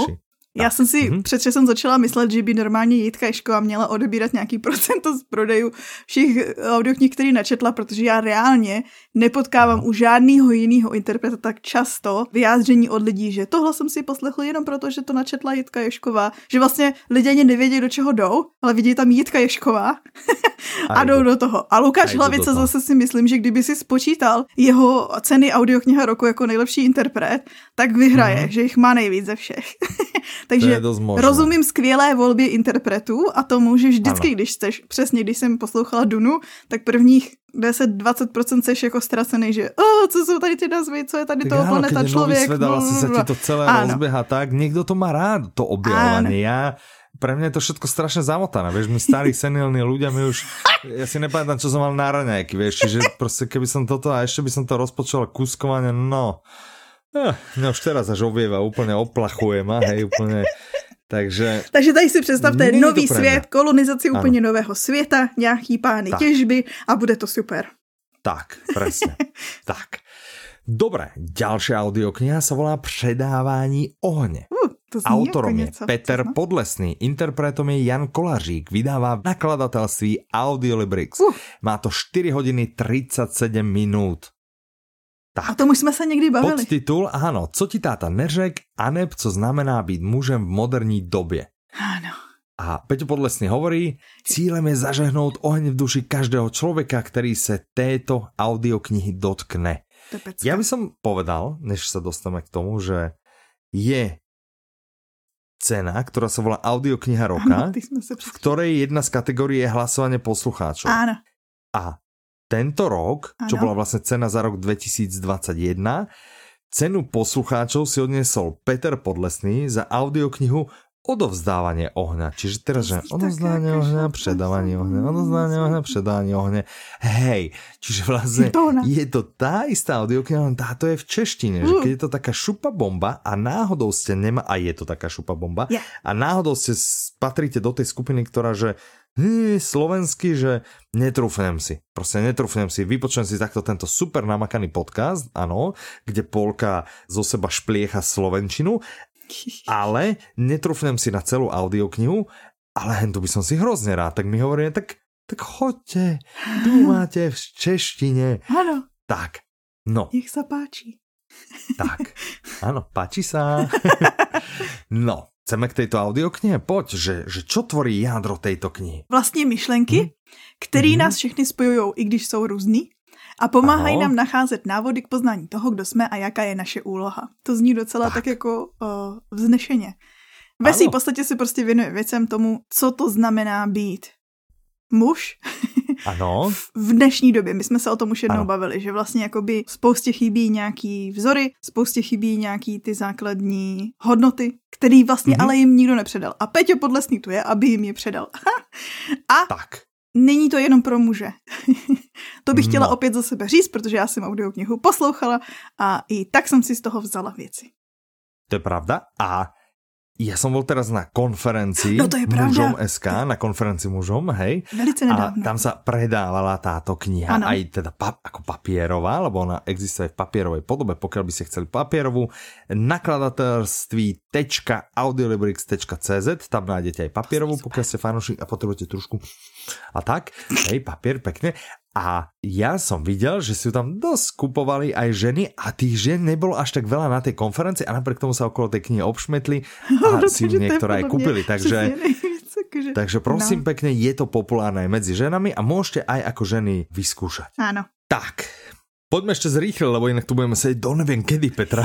Já jsem si mm-hmm. přece jsem začala myslet, že by normálně Jitka Ješková měla odebírat nějaký procento z prodejů všech audioknih, který načetla, protože já reálně nepotkávám no. u žádného jiného interpreta tak často vyjádření od lidí, že tohle jsem si poslechl jenom proto, že to načetla Jitka Ješková, že vlastně lidé ani nevědí, do čeho jdou, ale vidí tam Jitka Ješková a jdou do, do toho. A Lukáš Hlavica zase si myslím, že kdyby si spočítal jeho ceny audiokniha roku jako nejlepší interpret, tak vyhraje, mm-hmm. že jich má nejvíc ze všech. Takže rozumím skvělé volbě interpretů a tomu, že vždycky, ano. když chceš, přesně když jsem poslouchala Dunu, tak prvních deset až dvacet procent seš jako ztracený, že oh, co jsou tady ty nazvy, co je tady tak toho áno, planeta člověk. Áno, keď je nový svet, sa ti to celé áno. rozbieha tak, niekto to má rád, to objavovanie. Ja, pre mňa je to všetko strašne zamotané, vieš, my starí senilní ľudia, my už, ja si nepamätám, čo som mal na raňajky, vieš, čiže proste keby som toto a ešte by som to rozpočal kuskovanie, no... No už teraz až obieva, úplne oplachuje ma, hej, úplne Takže, Takže tady si představte nový svět, kolonizaci ano. úplně nového světa, nějaký pány tak. těžby a bude to super. Tak, presne. tak. Dobre, ďalšia audiokniha sa volá Předávání ohně. Uh, Autorom je Peter Podlesný, interpretom je Jan Kolařík, vydává v nakladatelství Audiolibrix. Uh. Má to štyri hodiny tridsaťsedem minút. Tak. O tom už sme sa niekdy bavili. Podtitul, áno, co ti táta neřek, aneb, co znamená byť mužem v moderní dobie. Áno. A Peťo Podlesný hovorí, cílem je zažehnúť oheň v duši každého človeka, ktorý sa této audioknihy dotkne. Tepecka. Ja by som povedal, než sa dostame k tomu, že je cena, ktorá sa volá Audiokniha roka, áno, v ktorej jedna z kategórií je hlasovanie poslucháčov. Áno. A tento rok, ano. Čo bola vlastne cena za rok dvetisícdvadsaťjeden, cenu poslucháčov si odniesol Peter Podlesný za audioknihu Odovzdávanie ohňa. Čiže teraz, že odovzdávanie ohňa, predávanie ohňa, odovzdávanie ohňa, predávanie ohňa. Hej, čiže vlastne je to tá istá audiokniha, táto je v češtine. Že keď je to taká šupa bomba a náhodou ste nema, a je to taká šupa bomba, yeah. a náhodou ste patríte do tej skupiny, ktorá, že slovenský, že netrúfnem si. Proste netrúfnem si. Vypočujem si takto tento super namakaný podcast, áno, kde polka zo seba špliecha slovenčinu, ale netrúfnem si na celú audioknihu, ale hentu by som si hrozne rád. Tak mi hovoríme, tak, tak choďte, dúmate v češtine. Áno. Tak, no. Nech sa páči. Tak, áno, páči sa. No. Chceme k tejto audioknihe? Poď, že, že čo tvorí jádro tejto knihy? Vlastne myšlenky, hm? ktoré hm? nás všechny spojujú, i když sú různý, a pomáhají ano. nám nacházet návody k poznání toho, kdo jsme a jaká je naše úloha. To zní docela tak, tak jako uh, vznešeně. Ve svým podstatě se prostě věnuje věcem tomu, co to znamená být muž. Ano. V dnešní době, my jsme se o tom už jednou ano. bavili, že vlastně jakoby spoustě chybí nějaký vzory, spoustě chybí nějaký ty základní hodnoty, který vlastně mm-hmm. ale jim nikdo nepředal. A Peťo Podlesný tu je, aby jim je předal. A tak. Není to jenom pro muže. To bych no. chtěla opět za sebe říct, protože já jsem audioknihu poslouchala a i tak jsem si z toho vzala věci. To je pravda a... Ja som bol teraz na konferencii no mužom es ká, na konferencii mužom, hej. Velice nedávno. A tam sa predávala táto kniha, ano. aj teda pap, ako papierová, lebo ona existuje v papierovej podobe, pokiaľ by ste chceli papierovú, nakladatelství.audiolibrix.cz, tam nájdete aj papierovú, pokiaľ ste fanúšik a potrebujete trošku a tak, hej, papier, pekne. A ja som videl, že si tam dosť kupovali aj ženy a tých žien nebolo až tak veľa na tej konferencii a napriek tomu sa okolo tej knihy obšmetli a no, si ju niektoré aj kúpili. Takže, takže, takže prosím no. pekne, je to populárne aj medzi ženami a môžete aj ako ženy vyskúšať. Áno. Tak, poďme ešte zrýchliť, lebo inak tu budeme sedieť do neviem kedy, Petra.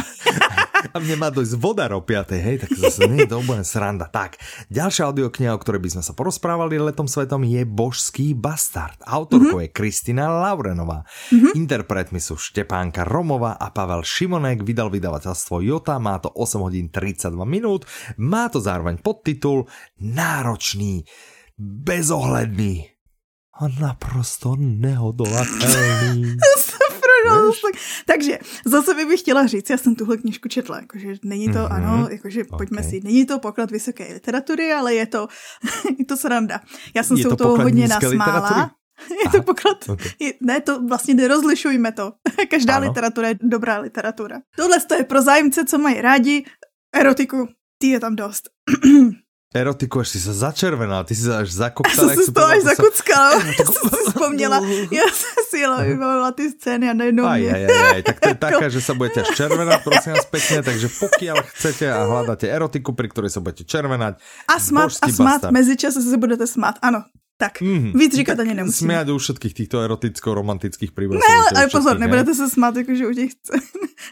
A mne má dojsť voda o piatej, hej, tak zase nie je to úplne sranda. Tak, ďalšia audiokniha, o ktorej by sme sa porozprávali letom svetom, je Božský Bastard. Autorkou mm-hmm. je Kristina Laurenová. Mm-hmm. Interpretmi sú Štepánka Romová a Pavel Šimonek. Vydal vydavateľstvo Jota, má to osem hodín tridsaťdva minút, má to zároveň podtitul Náročný, bezohledný a naprosto nehodolateľný. Tak, takže za sebe bych chtěla říct, já jsem tuhle knižku četla, jakože není to, mm-hmm. ano, jakože pojďme okay. si, není to poklad vysoké literatury, ale je to, je to sranda. Já jsem se u toho hodně nasmála. Je to poklad, okay. je, ne, to vlastně nerozlišujme to. Každá ano. literatura je dobrá literatura. Tohle to je pro zájemce, co mají rádi, erotiku, ty je tam dost. Erotiku, až si sa začervená, ty si sa až zakoktala. Ja som si to až zakuckala, ja som si spomnela. Ja som si vybavila tie scény a najednou aj, aj, aj, aj, tak to je taká, že sa budete až červenať, prosím vás pekne, takže pokiaľ chcete a hľadáte erotiku, pri ktorej sa budete červenať. A smát, a smát, medzičas sa budete smát, áno. Tak, mm, víc říkat ani nemusíme. Smiať u všetkých týchto eroticko-romantických príbehov. Ne, ale, ale pozor, ne? Nebudete sa smáť akože u tých scén,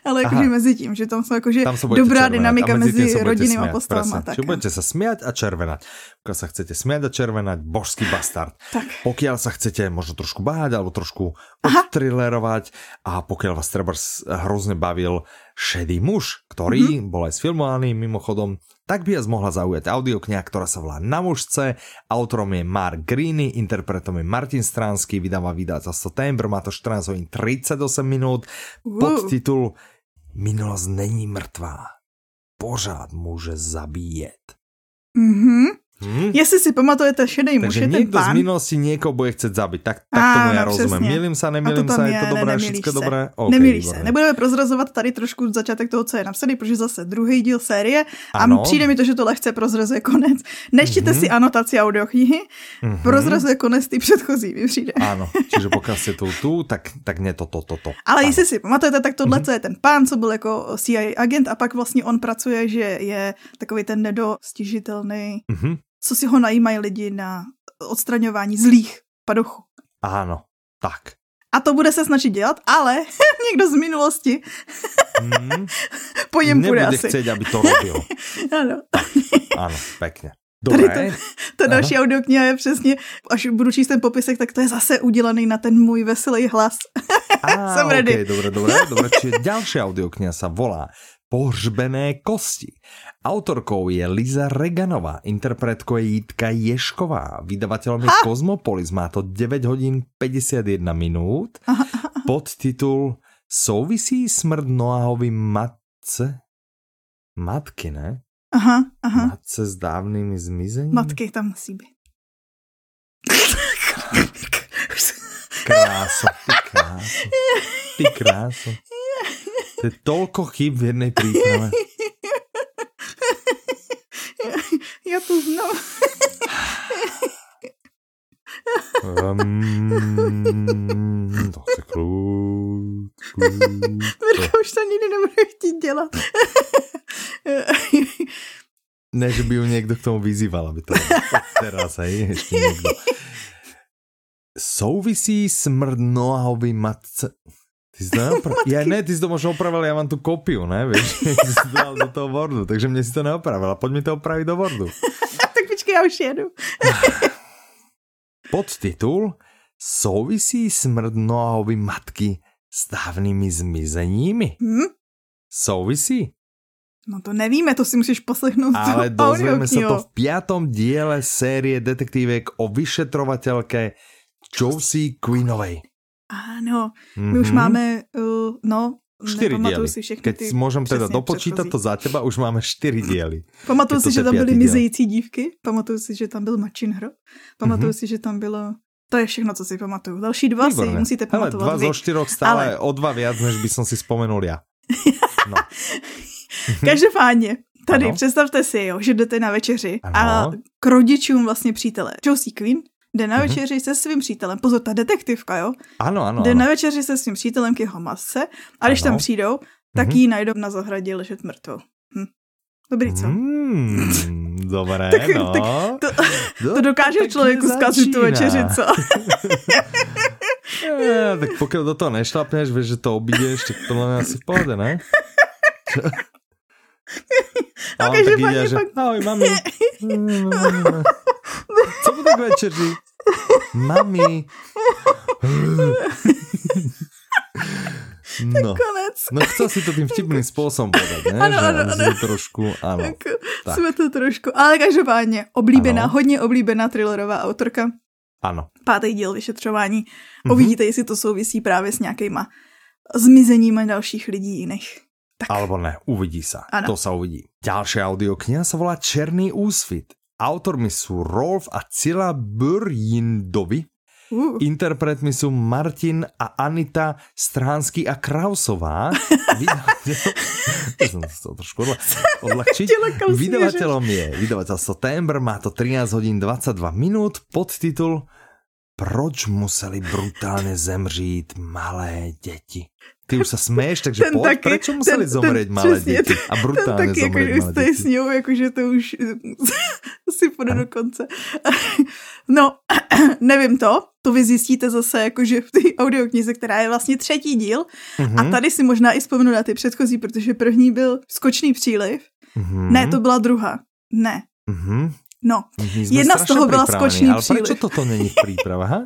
ale akože mezi tím, že tam sú akože tam dobrá červenať, dynamika mezi, mezi rodinnými postavami. Čiže budete sa smiať a červenať. Pokiaľ sa chcete smiať a červenať, Božský Bastard. Tak. Pokiaľ sa chcete možno trošku báť, alebo trošku odtrilerovať a pokiaľ vás treba hrozne bavil Šedý muž, ktorý mm-hmm. bol aj sfilmovaný mimochodom, tak by vás mohla zaujať audiokniha, ktorá sa volá Na mužce. Autorom je Mark Greeny, interpretom je Martin Stránsky, vydáva vydavateľstvo Tembr, má to štrnásť hodín tridsaťosem minút, podtitul Minulosť není mŕtvá, pořád môže zabíjet. Mhm. Hmm. Jestli si pamatujete šedej muž, je ten pán. Takže niekto z minulosti niekoho bude chcieť zabiť. Tak, tak tomu ja rozumiem. Milím sa, nemilím sa, je to dobré, všetko dobré. Okay, nemilí se. Nebudeme prozrazovat tady trošku začátek toho, co je napsaný, protože zase druhý díl série a ano. Přijde mi to, že to lehce prozrazuje konec. Nečtěte mm-hmm. si anotaci audioknihy, mm-hmm. prozrazuje konec ty předchozí, mi přijde. Ano, čiže pokud si tu, tu tak, tak ne to, to, to, to. Ale ano. Jestli si pamatujete, tak tohle, mm-hmm. co je ten pán, co byl jako C I A agent a pak vlastně on pracuje, že je takový ten nedostižitelný. Mm-hmm. Co si ho najímají lidi na odstraňování zlých padochů. Ano, tak. A to bude se snažit dělat, ale někdo z minulosti mm, po něm bude asi. Nebude chceť, aby to robilo. Ano. Tak, ano, pekne. Dobré. Tady to, ta další audiokniha je přesně, až budu číst ten popisek, tak to je zase udělaný na ten můj veselý hlas. Á, jsem ready. Okay, dobré, dobré, dobré. Čiže další audiokniha sa volá Pohřbené kosti. Autorkou je Liza Reganová, interpretkou je Jitka Ješková, vydavateľom je Kozmopolis, má to deväť hodín päťdesiatjeden minút, podtitul Souvisí smrt Noáhovi matce? Matky, ne? Aha, aha. Matce s dávnými zmizením? Matky tam musí byť. Kráso, ty kráso. Ty kráso. To je toľko chyb v jednej príprave. Ja, ja to znam. Um, to chce krúť, krúť. Mirka už to nikdy nebude chtít dělat. Ne, že by ju niekto k tomu vyzýval, aby to teraz aj ešte niekto. Souvisí smrť Noáhovi matce... Ty si to neopra- ja ne, ty si to možno opravil, ja mám tú kopiu, ne, vieš, ty si to dal do toho Wordu, takže mne si to neopravila, poď mi to opraviť do Wordu. Tak počkej, ja už jedu. Podtitul Souvisí smrť Noáhovi matky s dávnými zmizeními. Hm? Souvisí? No to nevíme, to si musíš poslechnout. Ale dozvieme sa to v piatom diele série detektívek o vyšetrovateľke Josie Queenovej. Áno, my mm-hmm. už máme, uh, no, nepamatujú si všechny. Keď môžem teda dopočítať to za teba, už máme štyri diely. Pamatujú si, že tam byly mizející dívky, pamatujú si, že tam byl mačin hro, pamatujú mm-hmm. si, že tam bylo, to je všechno, co si pamatuju. Další dva Výborné. Si musíte pamatovat. Hele, dva zo štyroch stále ale... o dva viac, než by som si spomenul ja. No. Každopádně. Tady ano. Představte si, jo, že jdete na večeři ano. a k rodičům vlastně přítele. Josie Queen. Jde na večeři se svým přítelem, pozor, ta detektivka, jo? Ano, ano. Jde ano. na večeři se svým přítelem k jeho masce a když ano. tam přijdou, tak mm-hmm. ji najdou na zahradě ležet mrtvou. Hm. Dobrý, co? Mm, dobré, tak, no. Tak to, to, to dokáže tak člověku zkazit tu večeři, co? Ja, tak pokud do toho nešlapneš, vieš, že to obídeš, tak to len asi v pohode, ne? A on tak ide, že ahoj, mami. Co bude k večeři? Mami. No. No chcel si to tým vtipným spôsobom povedať, ne? Ano, ano, ano. Sme trošku, ano. Tak. Sme to trošku, ale každopádně oblíbená, ano. hodně oblíbená thrillerová autorka. Ano. Pátý díl vyšetřování. Uvidíte, mm-hmm. jestli to souvisí právě s nějakýma zmizeníma dalších lidí jiných. Tak. Alebo ne, uvidí sa. Ano. To sa uvidí. Ďalšia audiokniha sa volá Černý úsvit. Autormi sú Rolf a Cilla Börjindovi. Uh. Interpretmi sú Martin a Anita Stránsky a Krausová. Vydavateľom je vydavateľstvo Tember, má to trinásť hodín dvadsaťdva minút, podtitul Proč museli brutálne zemřít malé deti? Ty už sa smieš, takže ten poď, taký, prečo museli ten, zomrieť ten, malé česne, deti a brutálne zomrieť malé deti. Ten taký, s ňou, akože to už si pôjde do konce. No, nevím to, to vy zjistíte zase jakože v té audioknize, která je vlastně třetí díl mm-hmm. a tady si možná i vzpomenu na ty předchozí, protože první byl Skočný příliv. Mm-hmm. Ne, to byla druhá. Ne. Mm-hmm. No, jedna z toho byla Skočný ale příliv. Ale prečo toto není v príprave, ha?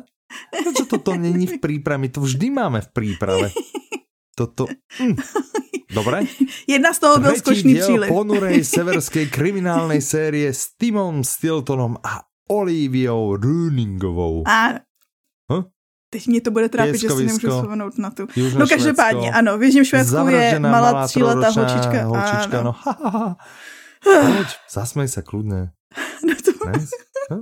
Prečo toto není v príprave? To vždy máme v príprave. Toto... Mm. Dobre. Jedna z toho bol Skočný príliv. Tretí diel ponurej severskej kriminálnej série s Timom Stiltonom a Oliviou Rooningovou. A... Huh? Teď mne to bude trápiť, že si nemôžu spomenúť na tú. Južné no každopádne, Švédsko. Áno, v Južnom Švédsku je malá tříletá holčička. Holčička, no. Poď, zasmej sa kľudne. No, to... nice. Oh.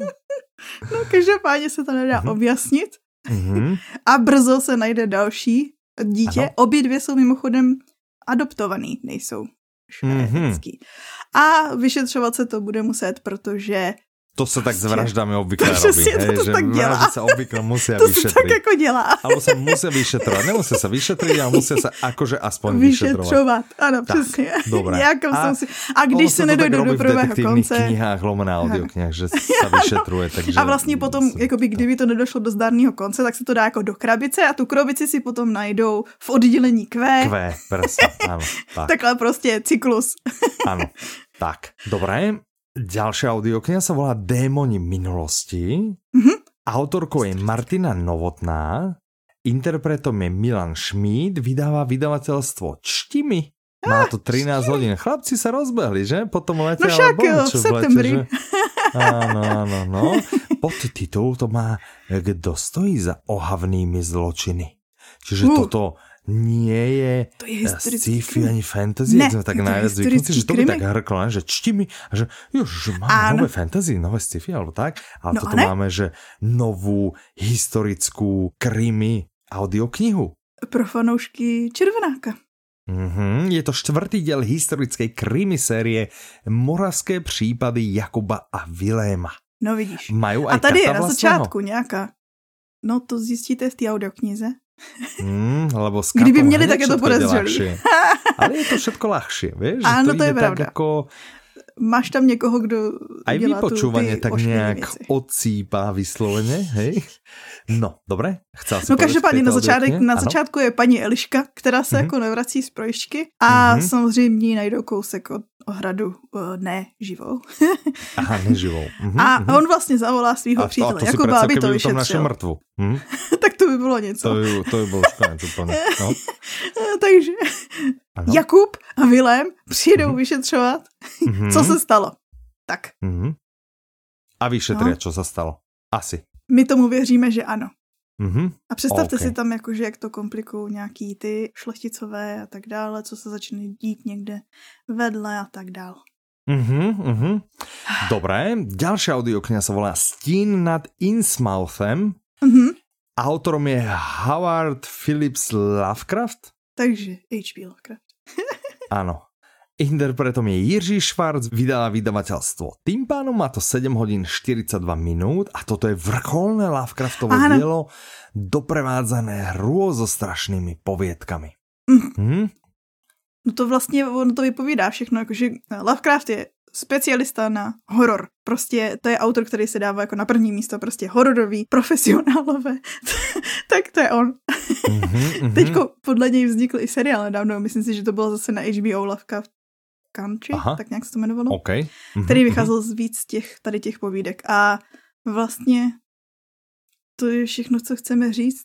No každopádně se to nedá mm-hmm. objasnit. Mm-hmm. A brzo se najde další dítě. Ano. Obě dvě jsou mimochodem adoptovaný, nejsou švédský. Mm-hmm. A vyšetřovat se to bude muset, protože... To se tak s vraždami obvykle robí. Přesně, to, to že tak dělá. Vraždy se obvykle musí vyšetřit. To se tak jako dělá. Alebo se musí vyšetřovat. Nemusí se vyšetřit, ale musí se akože aspoň vyšetřovat. Vyšetřovat, ano, tak, přesně. Dobré. A, si... a když se nedojde do prvého konce... To se tak knihách, lomená audioknihách, že se vyšetřuje. Takže... A vlastně potom, jakoby, kdyby to nedošlo do zdárného konce, tak se to dá jako do krabice a tu krabici si potom najdou v oddělení Q. Q, prsa, ano. Tak. Takhle prostě cyklus. Ano, tak, dobré. Ďalšia audiokniha sa volá Démoni minulosti. Mm-hmm. Autorkou je Martina Novotná, interpretom je Milan Šmíd, vydáva vydavateľstvo Čtimi. Má to trinásť hodín. Chlapci sa rozbehli, že? Potom letia, no však, v septembri. Áno, áno, no. Pod titul to má Kdo stojí za ohavnými zločiny. Čiže uh. toto... nie je, to je sci-fi ani fantasy, ne, tak najviac zvyknúci, že to by tak hrklo, že Čtimi a že jož, máme áno. nové fantasy, nové sci-fi alebo tak, ale no toto ne? Máme, že novú historickú krimi audioknihu. Pro fanoušky Červenáka. Mm-hmm. Je to čtvrtý diel historické krimi série Moravské případy Jakuba a Viléma. No vidíš. Majú aj a tady je na začátku nejaká. No to zjistíte v tej audioknize. Mm, lebo kdyby měli, tak je to podezřelé. Ale je to všetko ľahšie, vieš? Áno, to, to je pravda. Ako... Máš tam niekoho, kdo aj vypočúvanie tak nejak veci. Odsýpá vyslovene, hej? No, dobre. Chcela si no každopádně na, na začátku je paní Eliška, která se mm-hmm. jako nevrací z projišťky a mm-hmm. samozřejmě najdou kousek od ohradu ne živou. Aha, ne živou. Mm-hmm. A on vlastně zavolá svýho přítele Jakuba, aby to vyšetřil. Hm? Tak to by bylo něco. To by, to by bylo škoda, úplně. No. Takže ano. Jakub a Vilém přijdou mm-hmm. vyšetřovat, mm-hmm. co se stalo. Tak. Mm-hmm. A vyšetří, no. co se stalo. Asi. My tomu věříme, že ano. Mm-hmm. A představte okay. si tam, jakože, jak to komplikují nějaký ty šlechticové a tak dále, co se začne dít někde vedle a tak dále. Mhm, mhm. Dobré, ďalšia audiokniha sa volá Stín nad Innsmouthom. Mhm. Autorom je Howard Phillips Lovecraft. Takže há pé Lovecraft. Áno. Interpretom je Jiří Švarc, vydala vydavateľstvo. Tým pánom má to sedem hodín štyridsaťdva minút a toto je vrcholné Lovecraftovo Áno. dielo doprevádzané hrôzostrašnými poviedkami. Mm. Hm? No to vlastně, on to vypovídá všechno, jakože Lovecraft je specialista na horor. Prostě to je autor, který se dává jako na první místo, prostě hororový, profesionálové. Tak to je on. Mm-hmm, mm-hmm. Teďko podle něj vznikl i seriál nedávno, myslím si, že to bylo zase na há bé ó Lovecraft Country, Aha. tak nějak se to jmenovalo, okay. mm-hmm, který vycházel mm-hmm. z víc těch, tady těch povídek. A vlastně to je všechno, co chceme říct.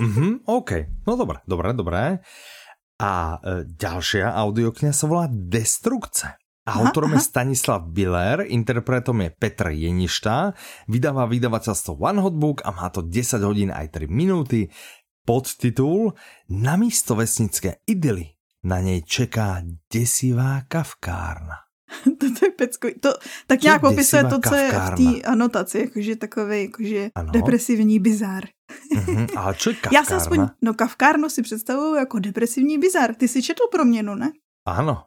mm-hmm, OK, no dobré, dobré, dobré. A ďalšia audiokniha sa volá Destrukce. Autorom je Stanislav Biller, interpretom je Petr Jeništa, vydáva vydavateľstvo One Hot Book a má to desať hodín aj tri minúty. Podtitul Namísto vesnické idyly na nej čeká desivá kavkárna. To je pecko. To tak nějak popisuje to, co je v té anotaci, jakože takový jakože depresivní bizár. Mm-hmm. Ale čo je kavkárna? Já se aspoň, no kavkárnu si představuju jako depresivní bizár. Ty si četl proměnu, ne? Ano.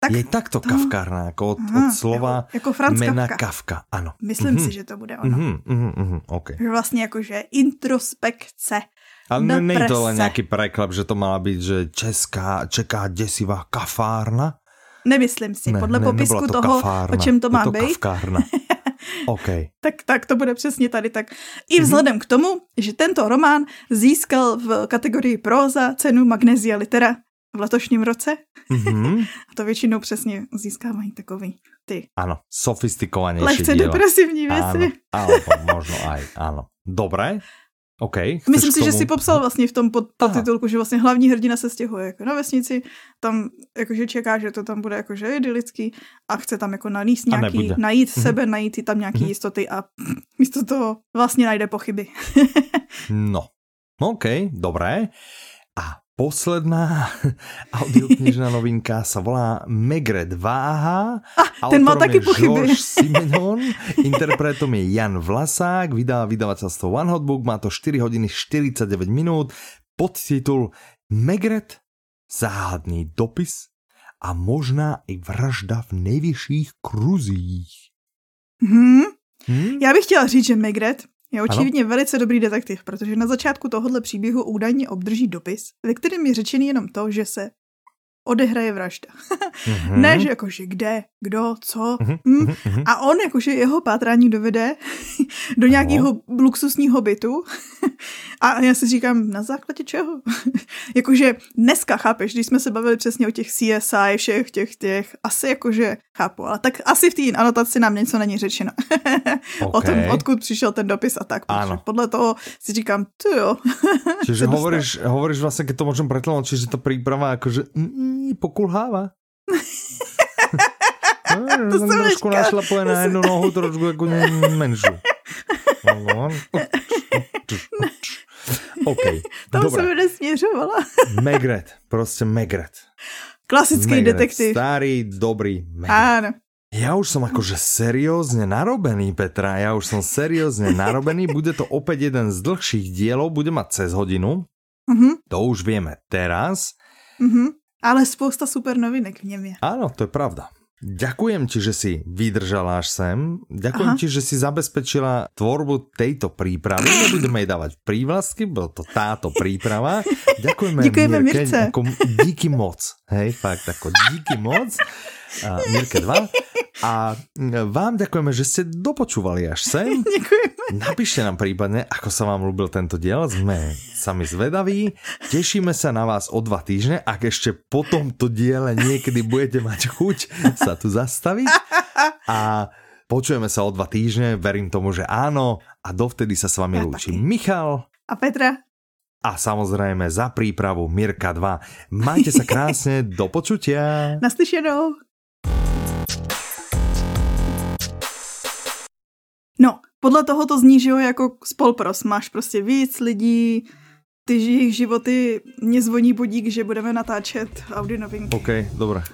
Tak je takto to... kavkárna, jako od, Aha, od slova jako, jako mena Kafka. Kafka. Ano. Myslím mm-hmm. si, že to bude ono. Mm-hmm, mm-hmm, okay. Vlastně jakože introspekce. Ale no nejde to len nějaký preklep, že to mala být, že česká, čeká desivá kafárna. Nemyslím si, ne, podle ne, popisku toho, kafárna. O čem to má to být. Okay. tak, tak to bude přesně tady tak. I vzhledem mm-hmm. k tomu, že tento román získal v kategorii próza cenu Magnesia Litera v letošním roce. Mm-hmm. A to většinou přesně získávají takový ty. Ano, sofistikovanější díla. Lehce depresivní věci. Ano, ano, možno aj, ano. Dobré. Okay, myslím si, tomu... že si popsal vlastně v tom podtitulku, že vlastně hlavní hrdina se stěhuje jako na vesnici, tam jakože čeká, že to tam bude jakože idylický a chce tam jako nalíst nějaký, najít mm-hmm. sebe, najít si tam nějaký mm-hmm. jistoty a místo toho vlastně najde pochyby. No, okej, okay, dobré. A Posledná audioknižná novinka sa volá Megred Váha. Ah, ten má také pochyby. Autorom je Georges Simenon, interpretom je Jan Vlasák, vydá vydavateľstvo One Hot Book, má to štyri hodiny štyridsaťdeväť minút, podtitul Megred, záhadný dopis a možná i vražda v nejvyšších kruzích. Hmm. Hmm? Já bych chtěla říct, že Megred je očividně ano? velice dobrý detektiv, protože na začátku tohohle příběhu údajně obdrží dopis, ve kterém je řečený jenom to, že se odehraje vražda. Mm-hmm. Ne, že jakože kde, kdo, co. Mm. Mm-hmm. A on jakože jeho pátrání dovede do nějakého luxusního bytu. A já si říkám, na základě čeho? Jakože dneska, chápeš, když jsme se bavili přesně o těch C S I, všech těch těch, asi jakože chápu, ale tak asi v té anotaci nám něco není řečeno. Okay. O tom, odkud přišel ten dopis a tak. Podle toho si říkám, ty jo. Čiže hovoríš, hovoríš vlastne, keď to môžem pretlomočiť, že tá príprava akože pokulháva. To som trošku našľapuje na jednu nohu, trošku ako menšiu. Okay, tam dobré. Som ju nesmiežovala. Megred, proste Megred. Klasický Megred, detektív. Starý, dobrý Megred. Áno. Ja už som akože seriózne narobený, Petra. Ja už som seriózne narobený. Bude to opäť jeden z dlhších dielov. Bude mať cez hodinu. Uh-huh. To už vieme teraz. Uh-huh. Ale spousta super novinek v ňom je. Áno, to je pravda. Ďakujem ti, že si vydržala až sem. Ďakujem Aha. ti, že si zabezpečila tvorbu tejto prípravy. Nebudeme jej dávať prívlastky, bolo to táto príprava. Ďakujeme, Ďakujeme Mirke. Mirce. Ako, díky moc. Hej, fakt, ako díky moc. A Mirke dva. A vám ďakujeme, že ste dopočúvali až sem. Ďakujeme. Napíšte nám prípadne, ako sa vám ľúbil tento diel. Sme sami zvedaví. Tešíme sa na vás o dva týždne. Ak ešte po tomto diele niekedy budete mať chuť sa tu zastaviť. A počujeme sa o dva týždne. Verím tomu, že áno. A dovtedy sa s vami lúči Michal. A Petra. A samozrejme za prípravu Mirka dva. Majte sa krásne. Do počutia. Naslyšenou. No, podle toho to zní, že jo, jako spolpros. Máš prostě víc lidí, ty žijich životy, mě zvoní budík, že budeme natáčet Audi novinky. OK, dobré.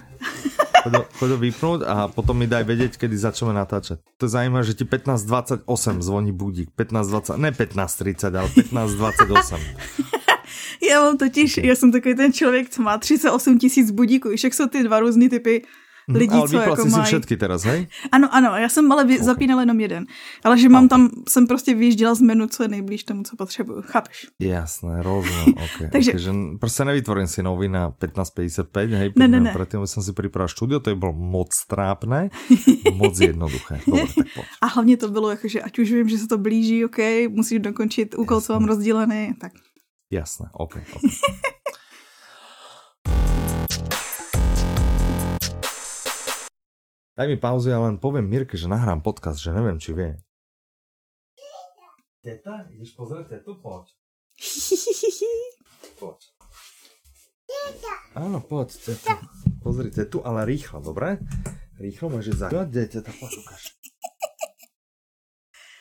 Choď ho vypnúť a potom mi daj vedieť, kedy začneme natáčať. To je zaujímavé, že ti pätnásť dvadsaťosem zvoní budík. pätnásť dvadsať, ne pätnásť tridsať, ale pätnásť dvadsaťosem. Já mám totiž, okay. Já jsem takový ten člověk, co má třicet osm tisíc budíků. Však jsou ty dva různý typy lidí, mm, ale co jako si mají. Všetky teraz, hej? Ano, ano, já jsem ale okay. zapínala jenom jeden. Ale že mám okay. tam, jsem prostě vyjížděla z menu, co je nejblíž tomu, co potřebuju. Chápeš? Jasné, rozumím, ok. Takže okay, prostě nevytvorím si nový na pätnásť päťdesiatpäť, hej? Ne, ne, ne. Predtým jsem si připravila štúdio, to je bylo moc trápné, moc jednoduché. Dobre, tak poď. A hlavně to bylo, jakože ať už vím, že se to blíží, ok, musíš dokončit úkol, co mám rozdílený, tak. Jasné, ok, ok. Daj mi pauzu, ja len poviem Mirke, že nahrám podcast, že neviem, či vie. Teta, ideš pozrieť tetu? Poď. Poď. Áno, poď, tetu. Pozri tetu, ale rýchlo, dobre? Rýchlo môžeš zahrať. Kde je teta? Poď, ukáž.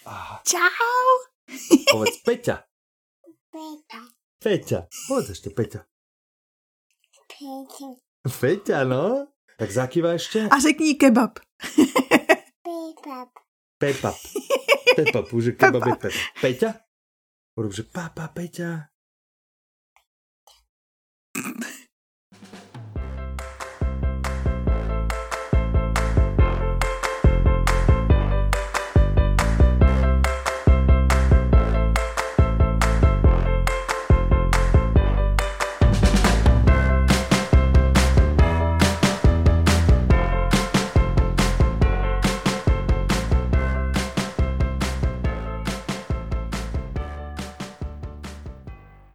Ah. Čau. Povedz Peťa. Peťa. Peťa. Povedz ešte Peťa. Peťa. Peťa, no? Tak zakýva ešte. A řekni kebab. Pepap. Pepap. Pepap, už je kebab je pepap. Peťa? Urobže, papa, Peťa.